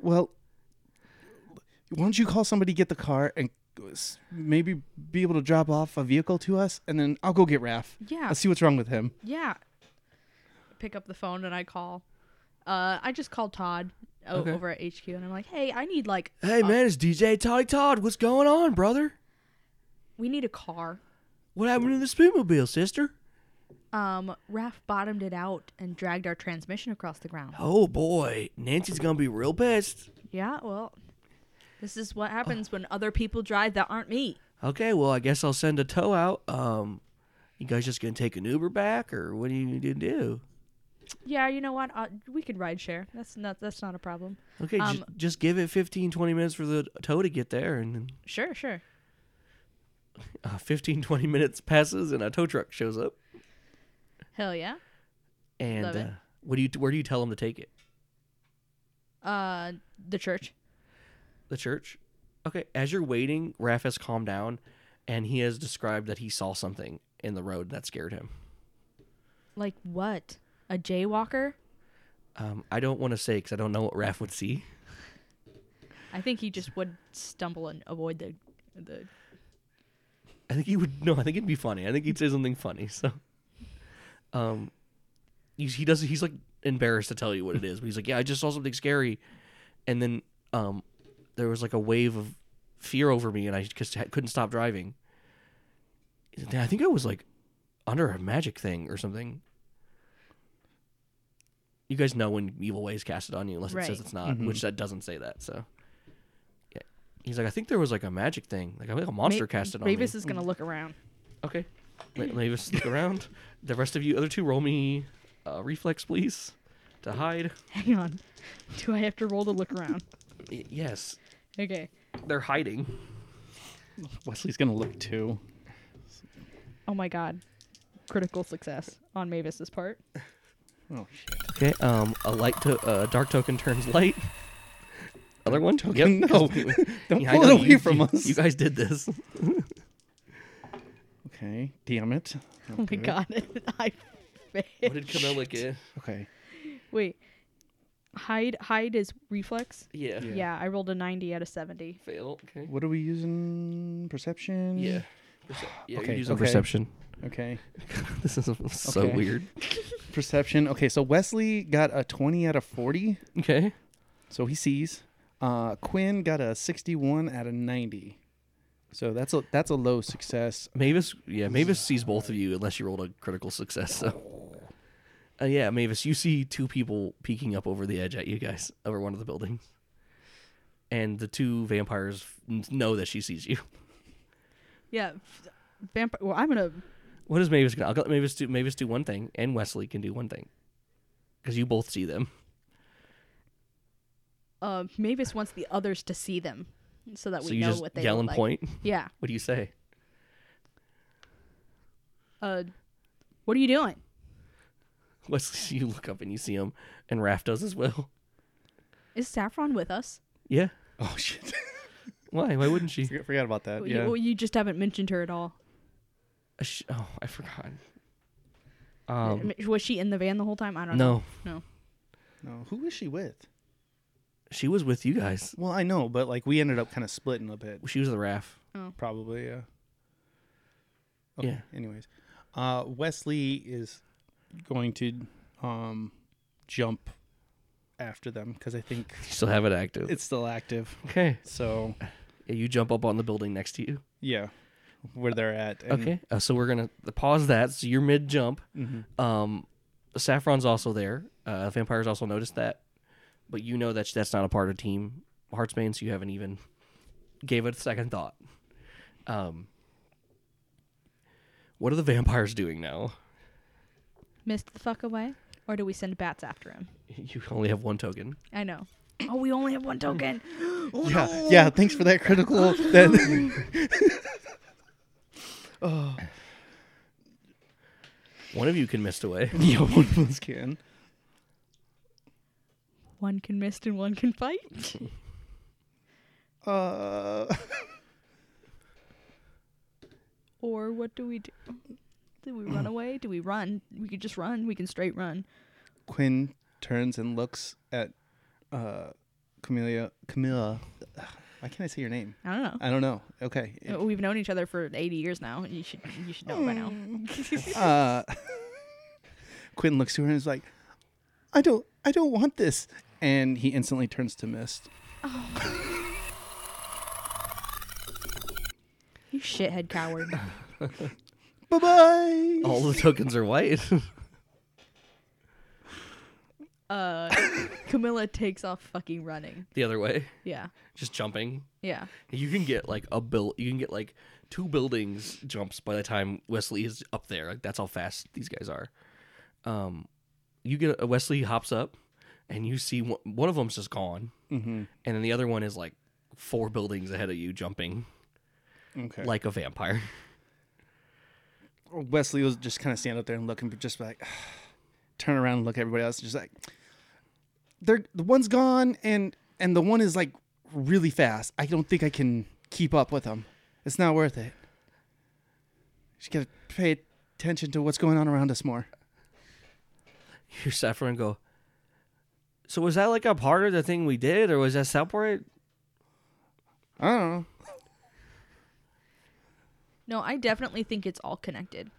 well, why don't you call somebody, get the car, and maybe be able to drop off a vehicle to us, and then I'll go get Raph. Yeah. I'll see what's wrong with him. Yeah. Pick up the phone, and I call. I just called Todd over at HQ, and I'm like, hey, I need like... Hey, man, it's DJ Todd. What's going on, brother? We need a car. What happened to the Spoonmobile, sister? Raph bottomed it out and dragged our transmission across the ground. Oh, boy. Nancy's going to be real pissed. Yeah, well, this is what happens when other people drive that aren't me. Okay, well, I guess I'll send a tow out. You guys just going to take an Uber back, or what are you going to do? Yeah, you know what? We could ride share. That's not a problem. Okay, just give it 15, 20 minutes for the tow to get there. And then... Sure. 15, 20 minutes passes and a tow truck shows up. Hell yeah. And where do you tell them to take it? The church. The church? Okay. As you're waiting, Raph has calmed down and he has described that he saw something in the road that scared him. Like what? A jaywalker? I don't want to say because I don't know what Raph would see. I think he just would stumble and avoid the... I think he would. No, I think it'd be funny. I think he'd say something funny. So, he does. He's like embarrassed to tell you what it is, but he's like, "Yeah, I just saw something scary," and then there was like a wave of fear over me, and I just couldn't stop driving. I think I was like under a magic thing or something. You guys know when evil ways cast it on you, unless it says it's not, which that doesn't say that. So. He's like, I think there was like a magic thing. Like I think a monster casted on me. Mavis is going to look around. Okay. Mavis, look around. The rest of you, other two, roll me reflex, please, to hide. Hang on. Do I have to roll to look around? Yes. Okay. They're hiding. Wesley's going to look too. Oh my God. Critical success on Mavis's part. Oh, shit. Okay. Dark token turns light. Other one? Yep. No. Don't pull it away from us. You guys did this. Okay. Damn it. I'll oh my God. I failed. What did Camilla get? Okay. Wait. Hide is reflex? Yeah. Yeah, I rolled a 90 out of 70. Fail. Okay. What are we using? Perception? Yeah. You're using perception. Okay. This is so weird. Perception. Okay, so Wesley got a 20 out of 40. Okay. So he sees. Quinn got a 61 out of 90, so that's a low success. Mavis sees both of you unless you rolled a critical success. So, Mavis, you see two people peeking up over the edge at you guys over one of the buildings, and the two vampires know that she sees you. Yeah, vampire. Well, I'm gonna. What is Mavis gonna? I'll let Mavis do one thing, and Wesley can do one thing, because you both see them. Mavis wants the others to see them so that we know what they look like. So you just yell and point? Yeah. What do you say? What are you doing? You look up and you see him, and Raph does as well. Is Saffron with us? Yeah. Oh, shit. Why? Why wouldn't she? Forgot about that. Yeah. Well, you just haven't mentioned her at all. Oh, I forgot. Was she in the van the whole time? I don't know. No. Who was she with? She was with you guys. Well, I know, but like we ended up kind of splitting a bit. She was the RAF. Oh. Probably, yeah. Okay, yeah. Anyways, Wesley is going to jump after them because I think you still have it active. It's still active. Okay, so yeah, you jump up on the building next to you. Yeah, where they're at. And okay, so we're gonna pause that. So you're mid jump. Mm-hmm. Saffron's also there. Vampires also noticed that, but you know that that's not a part of Team Heartsbane, so you haven't even gave it a second thought. What are the vampires doing now? Missed the fuck away? Or do we send bats after him? You only have one token. I know. Oh, we only have one token. Oh, yeah, no. Yeah, thanks for that critical. Oh. One of you can missed away. Yeah, one of us can. One can mist and one can fight? Or what do we do? Do we run away? Do we run? We could just run. We can straight run. Quinn turns and looks at Camilla. Why can't I say your name? I don't know. Okay. We've known each other for 80 years now. You should know by now. Quinn looks to her and is like, I don't want this. And he instantly turns to mist. Oh. You shithead coward. Bye-bye. All the tokens are white. Camilla takes off fucking running. The other way? Yeah. Just jumping? Yeah. You can get like you can get like two buildings jumps by the time Wesley is up there. Like that's how fast these guys are. You get Wesley hops up and you see one of them's just gone. Mm-hmm. And then the other one is like four buildings ahead of you jumping. Okay. Like a vampire. Wesley was just kind of standing up there and looking, but just like, turn around and look at everybody else. Just like, the one's gone, and the one is like really fast. I don't think I can keep up with them. It's not worth it. Just gotta pay attention to what's going on around us more. You hear Saffron go, so was that like a part of the thing we did, or was that separate? I don't know. No, I definitely think it's all connected.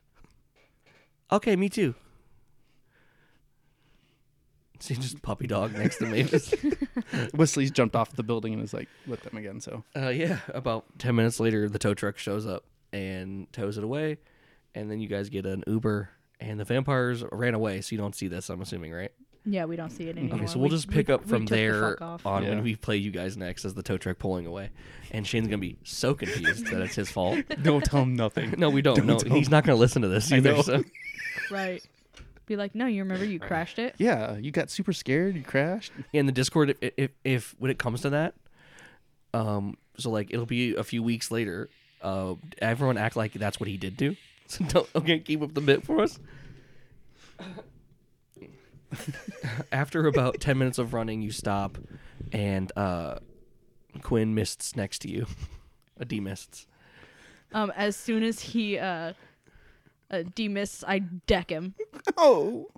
Okay, me too. See, just puppy dog next to me. Wesley's jumped off the building and is like with them again. So yeah, about 10 minutes later, the tow truck shows up and tows it away, and then you guys get an Uber, and the vampires ran away. So you don't see this, I'm assuming, right? Yeah, we don't see it anymore. Okay, so we'll just pick up from there on when we play you guys next as the tow truck pulling away. And Shane's going to be so confused that it's his fault. Don't tell him nothing. No, we don't. No, he's not going to listen to this either. So. Right. Be like, no, you remember you crashed it? Yeah, you got super scared. You crashed. In the Discord, if when it comes to that, so like it'll be a few weeks later, everyone act like that's what he did do. So don't keep up the bit for us. After about 10 minutes of running, you stop, and Quinn mists next to you. A demists. As soon as he demists, I deck him. Oh!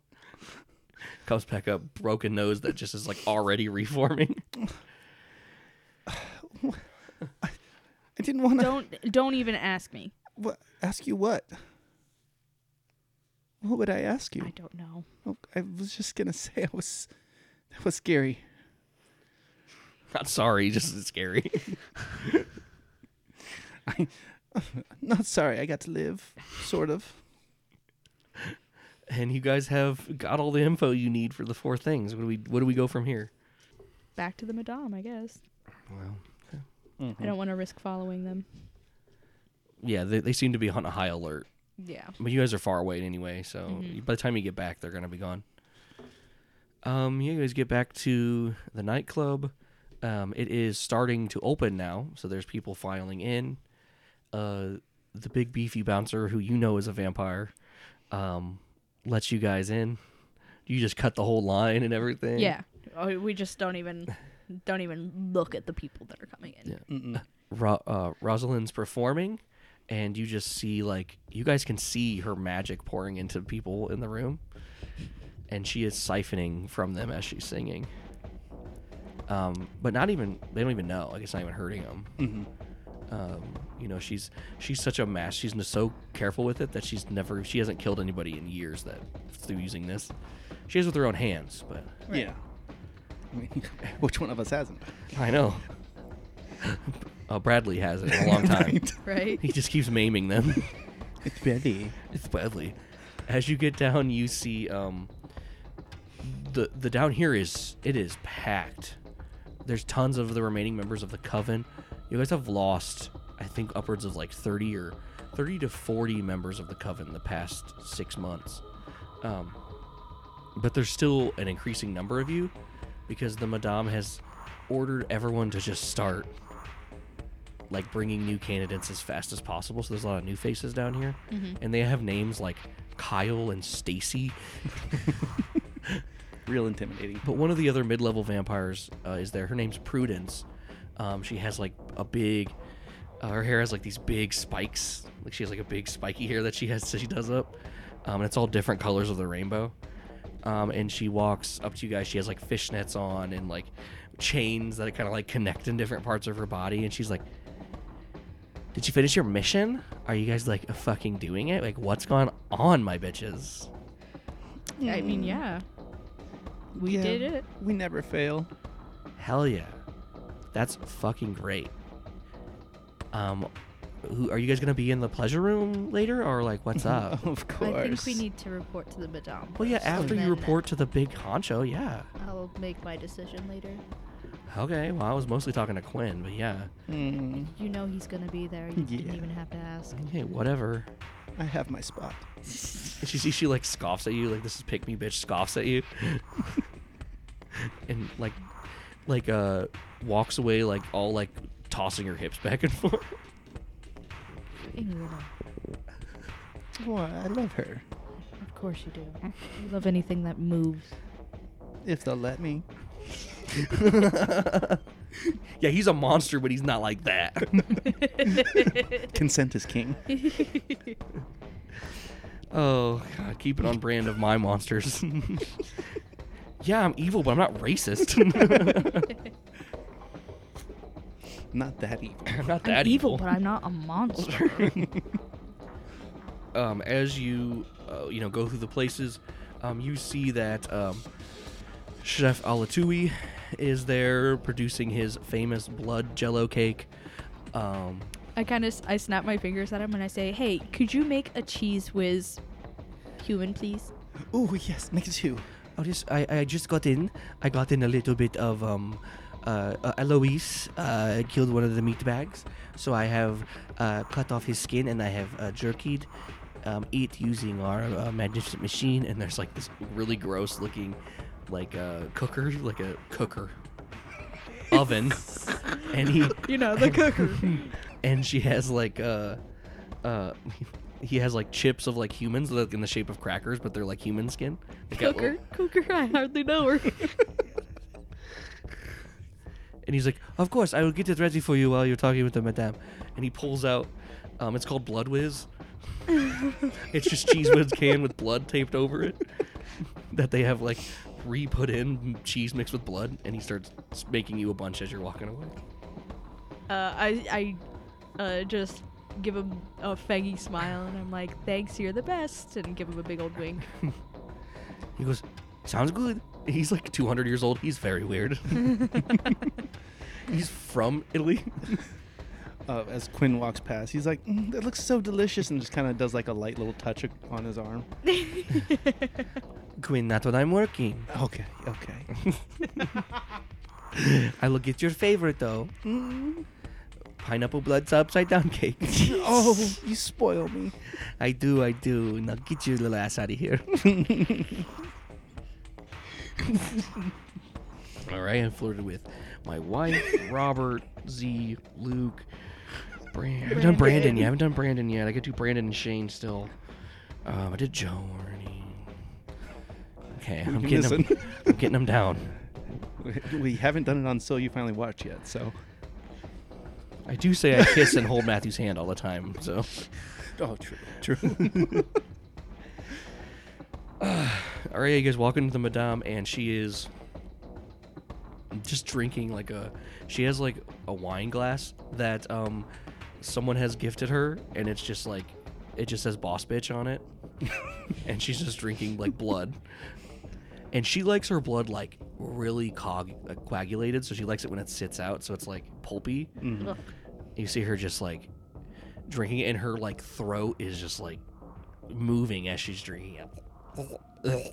Comes back up, broken nose that just is like already reforming. I didn't want to. Don't even ask me. What? Ask you what? What would I ask you? I don't know. Oh, I was just going to say that was scary. Not sorry, just scary. Not sorry, I got to live, sort of. And you guys have got all the info you need for the four things. What do we go from here? Back to the Madame, I guess. Well, okay. Mm-hmm. I don't want to risk following them. Yeah, they seem to be on a high alert. Yeah. But you guys are far away anyway, so by the time you get back, they're going to be gone. You guys get back to the nightclub. It is starting to open now, so there's people filing in. The big beefy bouncer, who you know is a vampire, lets you guys in. You just cut the whole line and everything. Yeah. Oh, we just don't even look at the people that are coming in. Yeah. Rosalind's performing, and you just see, like, you guys can see her magic pouring into people in the room, and she is siphoning from them as she's singing. But not even, they don't even know. Like, it's not even hurting them. Mm-hmm. You know, she's such a master. She's so careful with it that she hasn't killed anybody in years that through using this. She has with her own hands, but right. Yeah. I mean, which one of us hasn't? I know. Bradley has it in a long time. Right. He just keeps maiming them. It's Bradley. It's Bradley. As you get down, you see the down here is packed. There's tons of the remaining members of the coven. You guys have lost, I think, upwards of like 30 to 40 members of the coven the past 6 months. But there's still an increasing number of you because the Madame has ordered everyone to just start like bringing new candidates as fast as possible. So there's a lot of new faces down here. Mm-hmm. And they have names like Kyle and Stacy. Real intimidating. But one of the other mid-level vampires is there. Her name's Prudence. She has like a big, her hair has like these big spikes. Like she has like a big spiky hair that she does up. And it's all different colors of the rainbow. And she walks up to you guys. She has like fishnets on and like chains that kind of like connect in different parts of her body. And she's like, "Did you finish your mission? Are you guys like fucking doing it? Like what's going on, my bitches?" I mean, yeah. We did it. We never fail. Hell yeah. That's fucking great. Are you guys going to be in the pleasure room later? Or, like, what's up? Of course. I think we need to report to the Madame. Well, yeah, after you report to the big honcho, yeah. I'll make my decision later. Okay, well, I was mostly talking to Quinn, but yeah. Mm. You know he's going to be there. You didn't even have to ask. Okay, whatever. I have my spot. And she like, scoffs at you. Like, this is pick me, bitch, scoffs at you. And, like walks away like all like tossing her hips back and forth. Boy, I love her. Of course you do. You love anything that moves. If they'll let me. Yeah, he's a monster, but he's not like that. Consent is king. Oh, God, keep it on brand of my monsters. Yeah, I'm evil, but I'm not racist. Not that evil. I'm not that evil, but I'm not a monster. As you, you know, go through the places, you see that Chef Alatoui is there producing his famous blood jello cake. I snap my fingers at him and I say, "Hey, could you make a cheese whiz human, please?" Oh yes, make it two. Oh, I just got in. I got in a little bit of Eloise killed one of the meat bags. So I have cut off his skin and I have jerkied it using our magnificent machine. And there's like this really gross looking like a cooker oven. And he, you know, the cooker. And she has like he has like chips of like humans like, in the shape of crackers, but they're like human skin. Cooker, I hardly know her. And he's like, "Of course, I will get it ready for you while you're talking with the Madame." And he pulls out, it's called Blood Whiz. It's just Cheese Whiz can with blood taped over it that they have like re-put in cheese mixed with blood. And he starts making you a bunch as you're walking away. I just give him a faggy smile and I'm like, "Thanks, you're the best," and give him a big old wink. He goes, "Sounds good." He's like 200 years old. He's very weird. He's from Italy. As Quinn walks past, he's like, "That looks so delicious," and just kind of does like a light little touch on his arm. "Quinn, that's what I'm working." Okay. "I will get your favorite though. Pineapple blood's upside down cake." Oh, you spoil me. I do. Now get your little ass out of here. All right, I flirted with my wife, Robert, Z, Luke, Brandon. I haven't done Brandon yet. I could do Brandon and Shane still. I did Joe already. Okay, I'm getting them down. We haven't done it on So You Finally Watch yet, so. I do say I kiss and hold Matthew's hand all the time, so. Oh, true. Alright, you guys walk into the madame, and she is just drinking like a... She has like a wine glass that someone has gifted her, and it's just like... It just says boss bitch on it. And she's just drinking like blood. And she likes her blood like really coagulated, so she likes it when it sits out, so it's like pulpy. Mm-hmm. You see her just like drinking it, and her like throat is just like moving as she's drinking it. And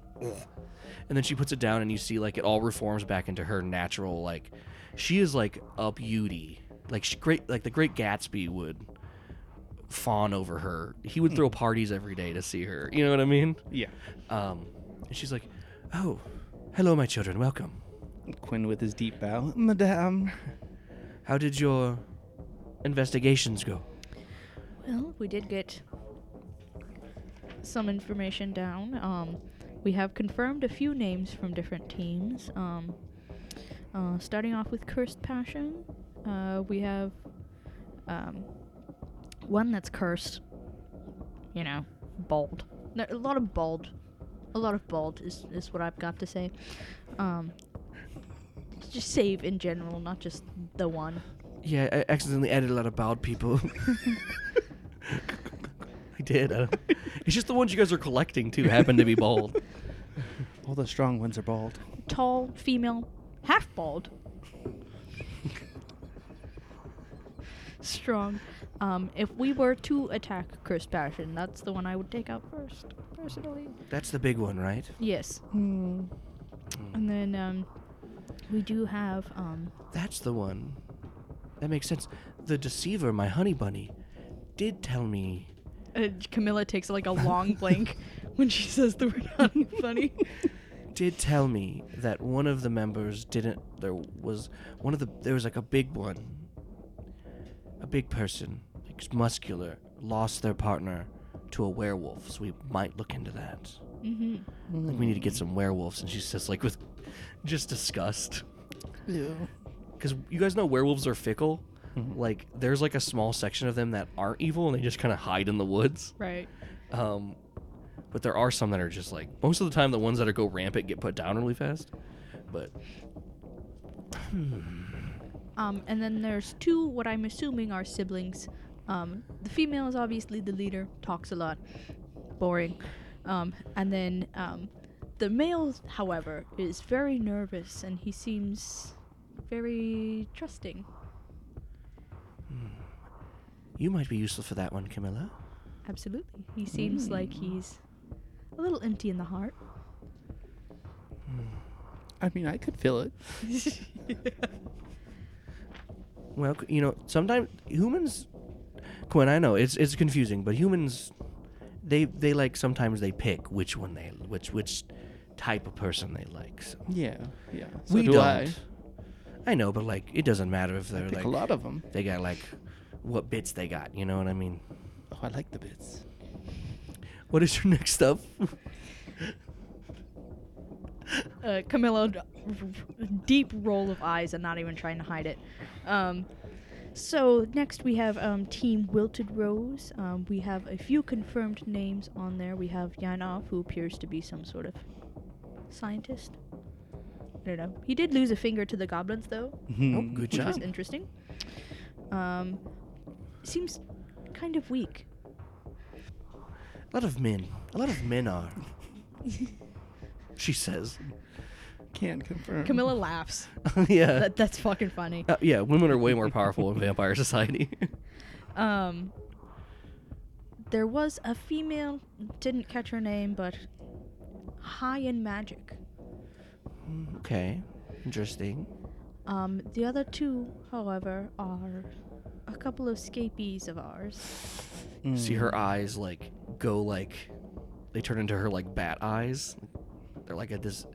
then she puts it down, and you see like it all reforms back into her natural, like she is like a beauty. Like she great, like the Great Gatsby would fawn over her. He would throw parties every day to see her. You know what I mean? Yeah. And she's like, "Oh, hello, my children. Welcome." Quinn with his deep bow. "Madame, how did your investigations go?" "Well, we did get some information down. We have confirmed a few names from different teams. Starting off with Cursed Passion, we have one that's cursed, you know, bald. No, a lot of bald is what I've got to say. Just save in general, not just the one." "Yeah, I accidentally added a lot of bald people." "I did. It's just the ones you guys are collecting too happen to be bald." "All the strong ones are bald." "Tall, female, half bald. Strong. If we were to attack Cursed Passion, that's the one I would take out first, personally." "That's the big one, right?" "Yes." And then we do have... "That's the one. That makes sense. The Deceiver, my honey bunny, did tell me..." Camilla takes like a long blink when she says the word honey bunny. "Did tell me that one of the members didn't... There was like a big one. A big person, like muscular, lost their partner to a werewolf, so we might look into that." "Mm-hmm. Like, we need to get some werewolves." And she says, like, with just disgust. Yeah. Because you guys know werewolves are fickle. Mm-hmm. Like, there's like a small section of them that aren't evil, and they just kind of hide in the woods. Right. But there are some that are just like, most of the time, the ones that go rampant get put down really fast. But... and then there's two, what I'm assuming are siblings. The female is obviously the leader, talks a lot, boring. And then the male, however, is very nervous, and he seems very trusting." "You might be useful for that one, Camilla." "Absolutely. He seems like he's a little empty in the heart." "I mean, I could feel it." "Yeah. Well, you know, sometimes humans, Quinn, I know it's confusing, but humans, they like sometimes they pick which one which type of person they like." So. Yeah. "So we do don't. I know, but like it doesn't matter if they're like a lot of them. They got like what bits they got. You know what I mean?" "Oh, I like the bits." "What is your next stuff?" Camilla, deep roll of eyes and not even trying to hide it. So next we have Team Wilted Rose. We have a few confirmed names on there. We have Yanov, who appears to be some sort of scientist. I don't know. He did lose a finger to the goblins, though. Mm-hmm. Good job. Which was interesting. Seems kind of weak. A lot of men are. She says. "Can't confirm." Camilla laughs. Yeah. That's fucking funny. Yeah, women are way more powerful in vampire society. There was a female, didn't catch her name, but high in magic. Okay. Interesting. The other two, however, are a couple of escapees of ours. See her eyes like go like they turn into her like bat eyes. They're like at this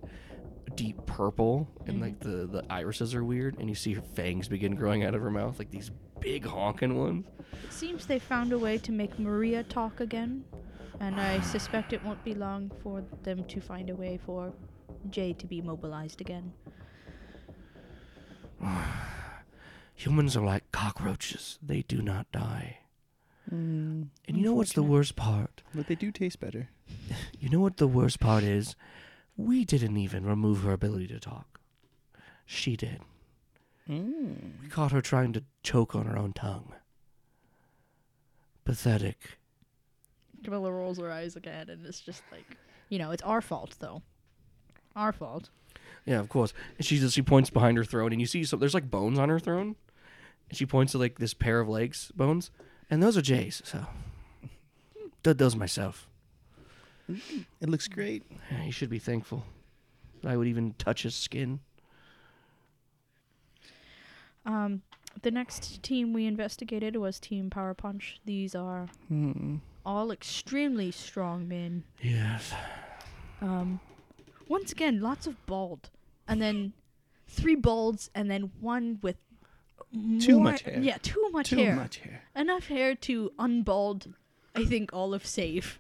deep purple, and like the irises are weird, and you see her fangs begin growing out of her mouth, like these big honking ones. It seems they found a way to make Maria talk again, and I suspect it won't be long for them to find a way for Jay to be mobilized again. Humans are like cockroaches. They do not die. And you know what's the worst part? But they do taste better. You know what the worst part is? We didn't even remove her ability to talk. She did. We caught her trying to choke on her own tongue. Pathetic. Camilla rolls her eyes again, and it's just like, you know, it's our fault, though. Our fault. Yeah, of course. And she points behind her throne, and you see there's like bones on her throne. And she points to like this pair of legs bones, and those are Jay's. So did those myself. It looks great. Yeah, you should be thankful that I would even touch his skin. The next team we investigated was Team Power Punch. These are all extremely strong men. Yes. Once again, lots of bald, and then three balds, and then one with too much hair. Yeah, too much hair. Too much hair. Enough hair to unbald, I think, all of Save.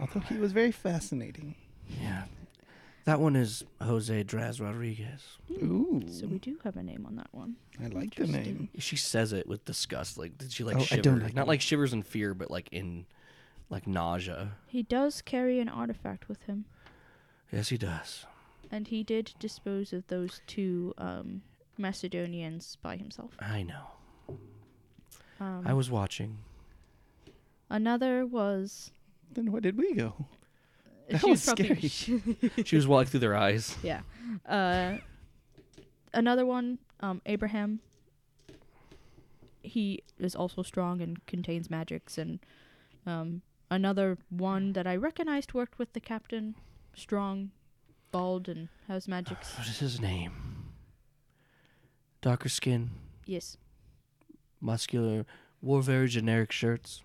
Although he was very fascinating. Yeah. That one is Jose Draz Rodriguez. Ooh. So we do have a name on that one. I like the name. She says it with disgust. Like, did she like shiver? I don't like Not that. Like shivers in fear, but like in like nausea. He does carry an artifact with him. Yes, he does. And he did dispose of those two Macedonians by himself. I know. I was watching. Another was... Then where did we go? That was scary. She was walking through their eyes. Yeah. Another one, Abraham. He is also strong and contains magics. And another one that I recognized worked with the captain. Strong, bald, and has magics. What is his name? Darker skin. Yes. Muscular. Wore very generic shirts.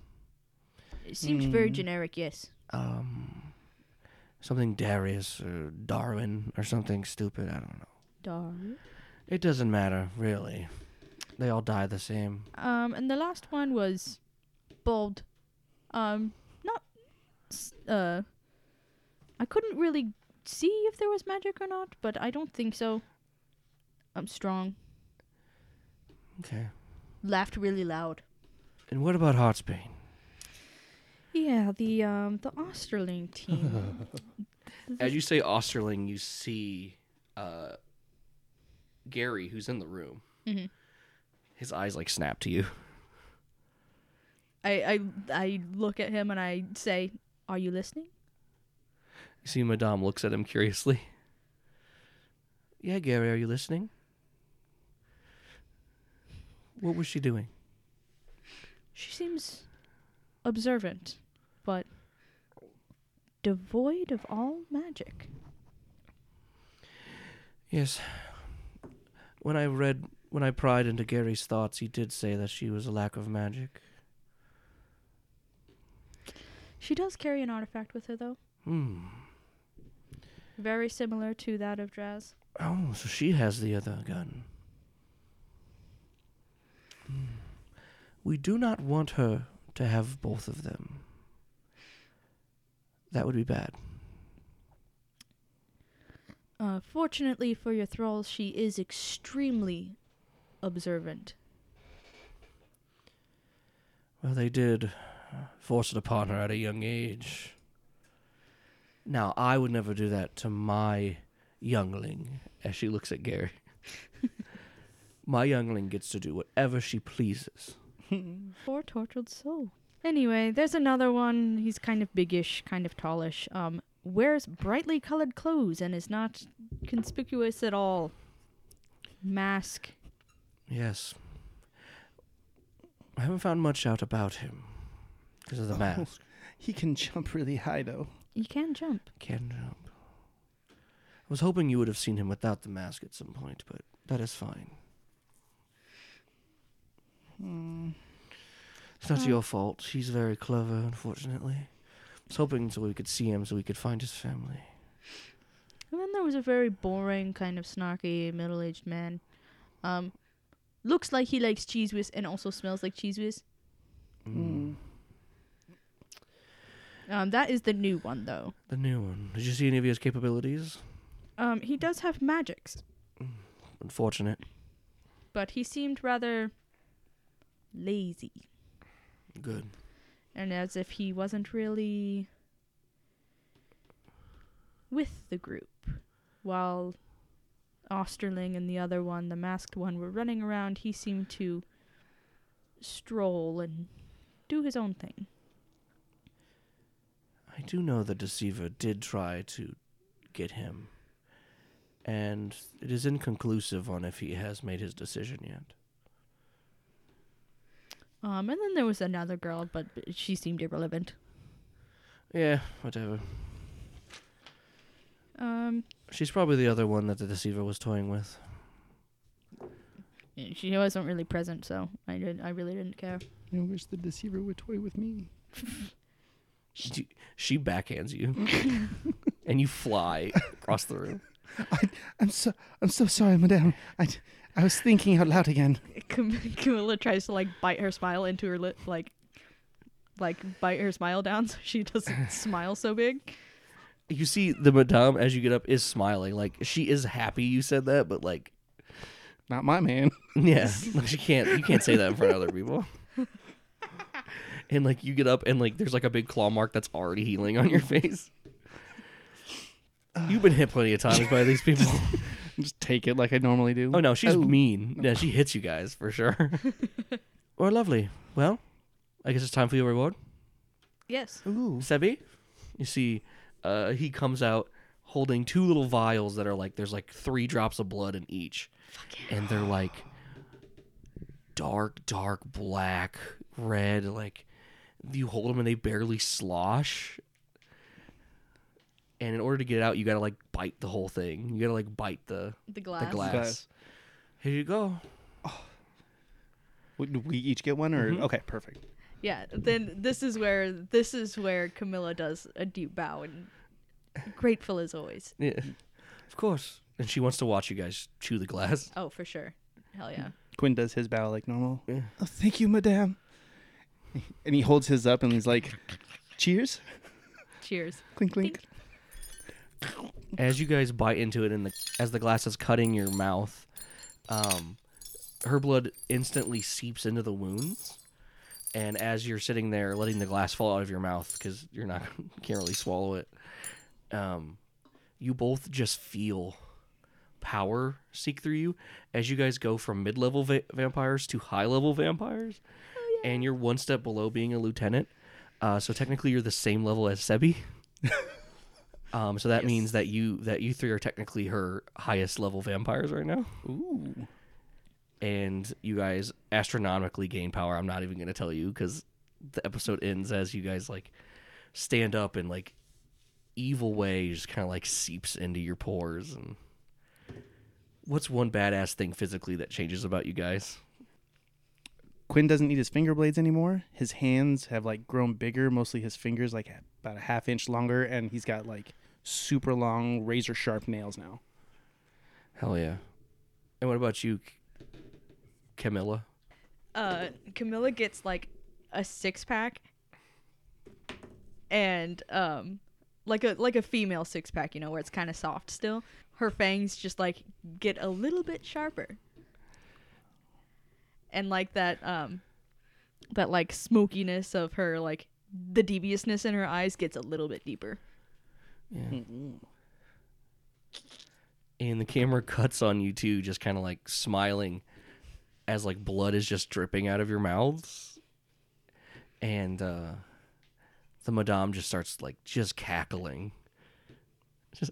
It seems very generic, yes. Something Darius or Darwin or something stupid. I don't know. Darwin? It doesn't matter, really. They all die the same. And the last one was bald. I couldn't really see if there was magic or not, but I don't think so. I'm strong. Okay. Laughed really loud. And what about Heartsbane? Yeah, the Osterling team. As you say Osterling, you see Gary, who's in the room. Mm-hmm. His eyes like snap to you. I look at him and I say, "Are you listening?" You see, Madame looks at him curiously. Yeah, Gary, are you listening? What was she doing? She seems observant, but devoid of all magic. Yes. When I pried into Gary's thoughts, he did say that she was a lack of magic. She does carry an artifact with her, though. Very similar to that of Draz. Oh, so she has the other gun. We do not want her to have both of them. That would be bad. Fortunately for your thralls, she is extremely observant. Well, they did force it upon her at a young age. Now, I would never do that to my youngling, as she looks at Gary. My youngling gets to do whatever she pleases. Poor tortured soul. Anyway, there's another one. He's kind of biggish, kind of tallish. Wears brightly colored clothes and is not conspicuous at all. Mask. Yes. I haven't found much out about him because of the mask. He can jump really high, though. He can jump. I was hoping you would have seen him without the mask at some point, but that is fine. It's not your fault. She's very clever, unfortunately. I was hoping so we could see him so we could find his family. And then there was a very boring, kind of snarky, middle-aged man. Looks like he likes cheese whiz and also smells like cheese whiz. That is the new one, though. The new one. Did you see any of his capabilities? He does have magics. Unfortunate. but he seemed rather lazy. Good. And as if he wasn't really with the group, while Osterling and the other one, the masked one, were running around, he seemed to stroll and do his own thing. I do know the Deceiver did try to get him, and it is inconclusive on if he has made his decision yet. And then there was another girl, but she seemed irrelevant. Yeah, whatever. She's probably the other one that the Deceiver was toying with. She wasn't really present, so I really didn't care. I wish the Deceiver would toy with me. She backhands you, and you fly across the room. I'm so sorry, Madame. I was thinking out loud again. Camilla tries to bite her smile into her lip, bite her smile down so she doesn't smile so big. You see the Madame, as you get up, is smiling. She is happy you said that, but not my man. Yeah. You can't say that in front of other people. And you get up and there's a big claw mark that's already healing on your face. You've been hit plenty of times by these people. Just take it like I normally do. Oh no, she's mean. Yeah, she hits you guys for sure. Or lovely. Well, I guess it's time for your reward. Yes. Ooh. Sebi, you see, he comes out holding two little vials that are there's 3 drops of blood in each. Fuck yeah. And they're dark black, red. You hold them and they barely slosh. And in order to get it out, you gotta bite the whole thing. You gotta bite the glass. Here you go. Oh. Did we each get one, or okay, perfect. Yeah. Then this is where Camilla does a deep bow and grateful as always. Yeah, of course. And she wants to watch you guys chew the glass. Oh, for sure. Hell yeah. Quinn does his bow like normal. Yeah. Oh, thank you, Madame. And he holds his up and he's like, "Cheers." Cheers. Clink, clink. As you guys bite into it, and as the glass is cutting your mouth, her blood instantly seeps into the wounds. And as you're sitting there letting the glass fall out of your mouth because you can't really swallow it, you both just feel power seep through you as you guys go from mid-level vampires to high-level vampires. Oh, yeah. And you're one step below being a lieutenant. So technically you're the same level as Sebi. So that means that you three are technically her highest level vampires right now. Ooh. And you guys astronomically gain power. I'm not even going to tell you because the episode ends as you guys stand up and evil way just kind of seeps into your pores. And what's one badass thing physically that changes about you guys? Quinn doesn't need his finger blades anymore. His hands have grown bigger, mostly his fingers about a half inch longer, and he's got super long razor sharp nails now. Hell yeah. And what about you, Camilla? Camilla gets a 6-pack and a female 6-pack, where it's kind of soft still. Her fangs just get a little bit sharper. And that smokiness of her, the deviousness in her eyes gets a little bit deeper. Yeah. Mm-hmm. And the camera cuts on you too, just kind of smiling as blood is just dripping out of your mouths. And the Madame just starts just cackling. Just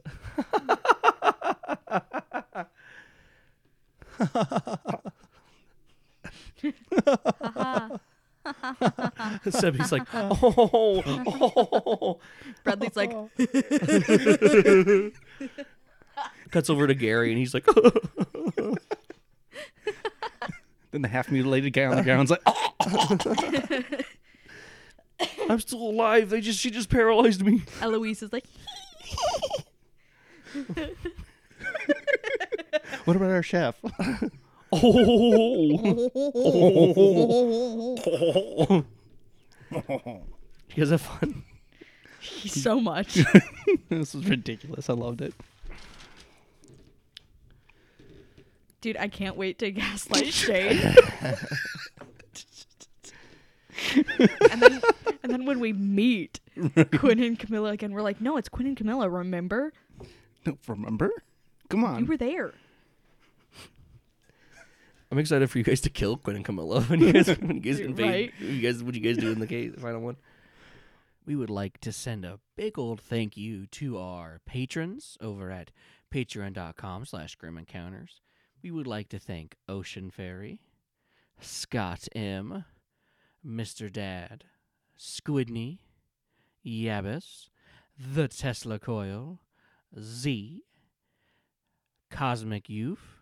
Sebby's oh. Bradley's cuts over to Gary and he's Then the half mutilated guy on the ground's I'm still alive. She just paralyzed me. Eloise is What about our chef? Oh. You guys have fun. So much. This was ridiculous. I loved it. Dude, I can't wait to gaslight Shane. and then when we meet Quinn and Camilla again, we're like, no, it's Quinn and Camilla, remember? No, remember? Come on. You were there. I'm excited for you guys to kill Quinn and Camilla when you guys invade. Right? What you guys do in the case, the final one? We would like to send a big old thank you to our patrons over at patreon.com/Grim Encounters. We would like to thank Ocean Fairy, Scott M., Mr. Dad, Squidney, Yabis, The Tesla Coil, Z, Cosmic Youth,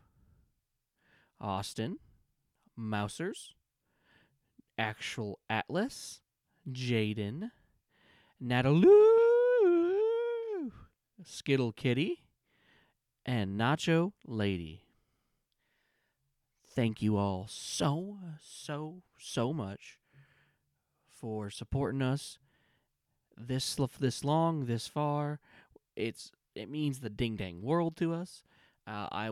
Austin, Mousers, Actual Atlas, Jaden, Nataloo, Skittle Kitty, and Nacho Lady. Thank you all so much for supporting us this long, this far. It means the ding dang world to us.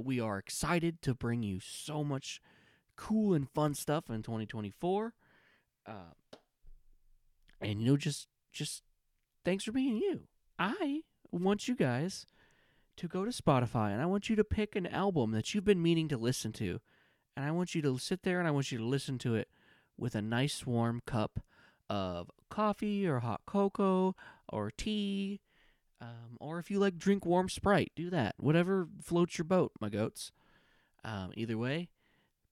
We are excited to bring you so much cool and fun stuff in 2024. And just thanks for being you. I want you guys to go to Spotify, and I want you to pick an album that you've been meaning to listen to. And I want you to sit there, and I want you to listen to it with a nice warm cup of coffee or hot cocoa or tea. Or if you like drink warm Sprite, do that. Whatever floats your boat, my goats. Either way,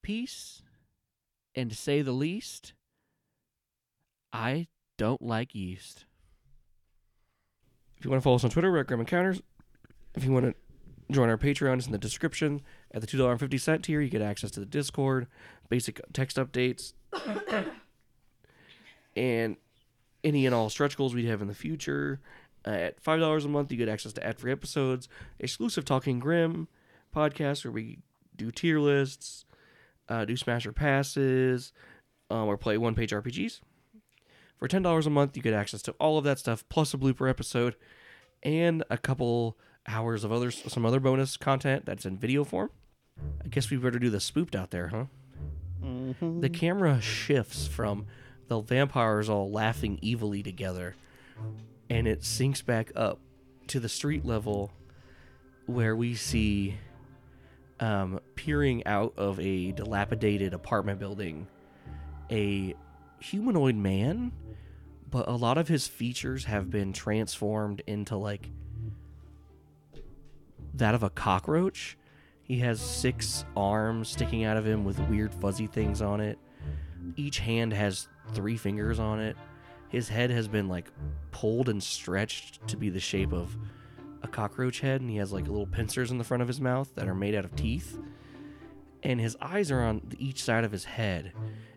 peace. And to say the least, I don't like yeast. If you want to follow us on Twitter, we're at Grim Encounters. If you want to join our Patreon, it's in the description. At the $2.50 tier, you get access to the Discord, basic text updates, and any and all stretch goals we have in the future. At $5 a month, you get access to ad-free episodes, exclusive Talking Grim podcasts where we do tier lists, do smasher passes, or play one-page RPGs. For $10 a month, you get access to all of that stuff, plus a blooper episode, and a couple hours of some other bonus content that's in video form. I guess we better do the spooked out there, huh? Mm-hmm. The camera shifts from the vampires all laughing evilly together, and it sinks back up to the street level where we see peering out of a dilapidated apartment building a humanoid man, but a lot of his features have been transformed into like that of a cockroach. He has 6 arms sticking out of him with weird fuzzy things on it. Each hand has 3 fingers on it. His head has been like pulled and stretched to be the shape of a cockroach head, and he has like little pincers in the front of his mouth that are made out of teeth. And his eyes are on each side of his head,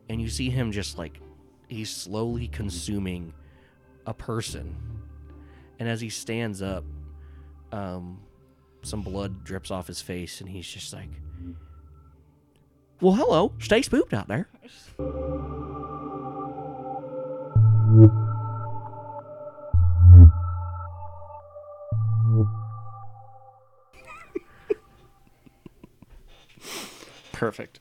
and you see him just like he's slowly consuming a person. And as he stands up, some blood drips off his face, and he's just like, well, hello, stay spooked out there. Perfect.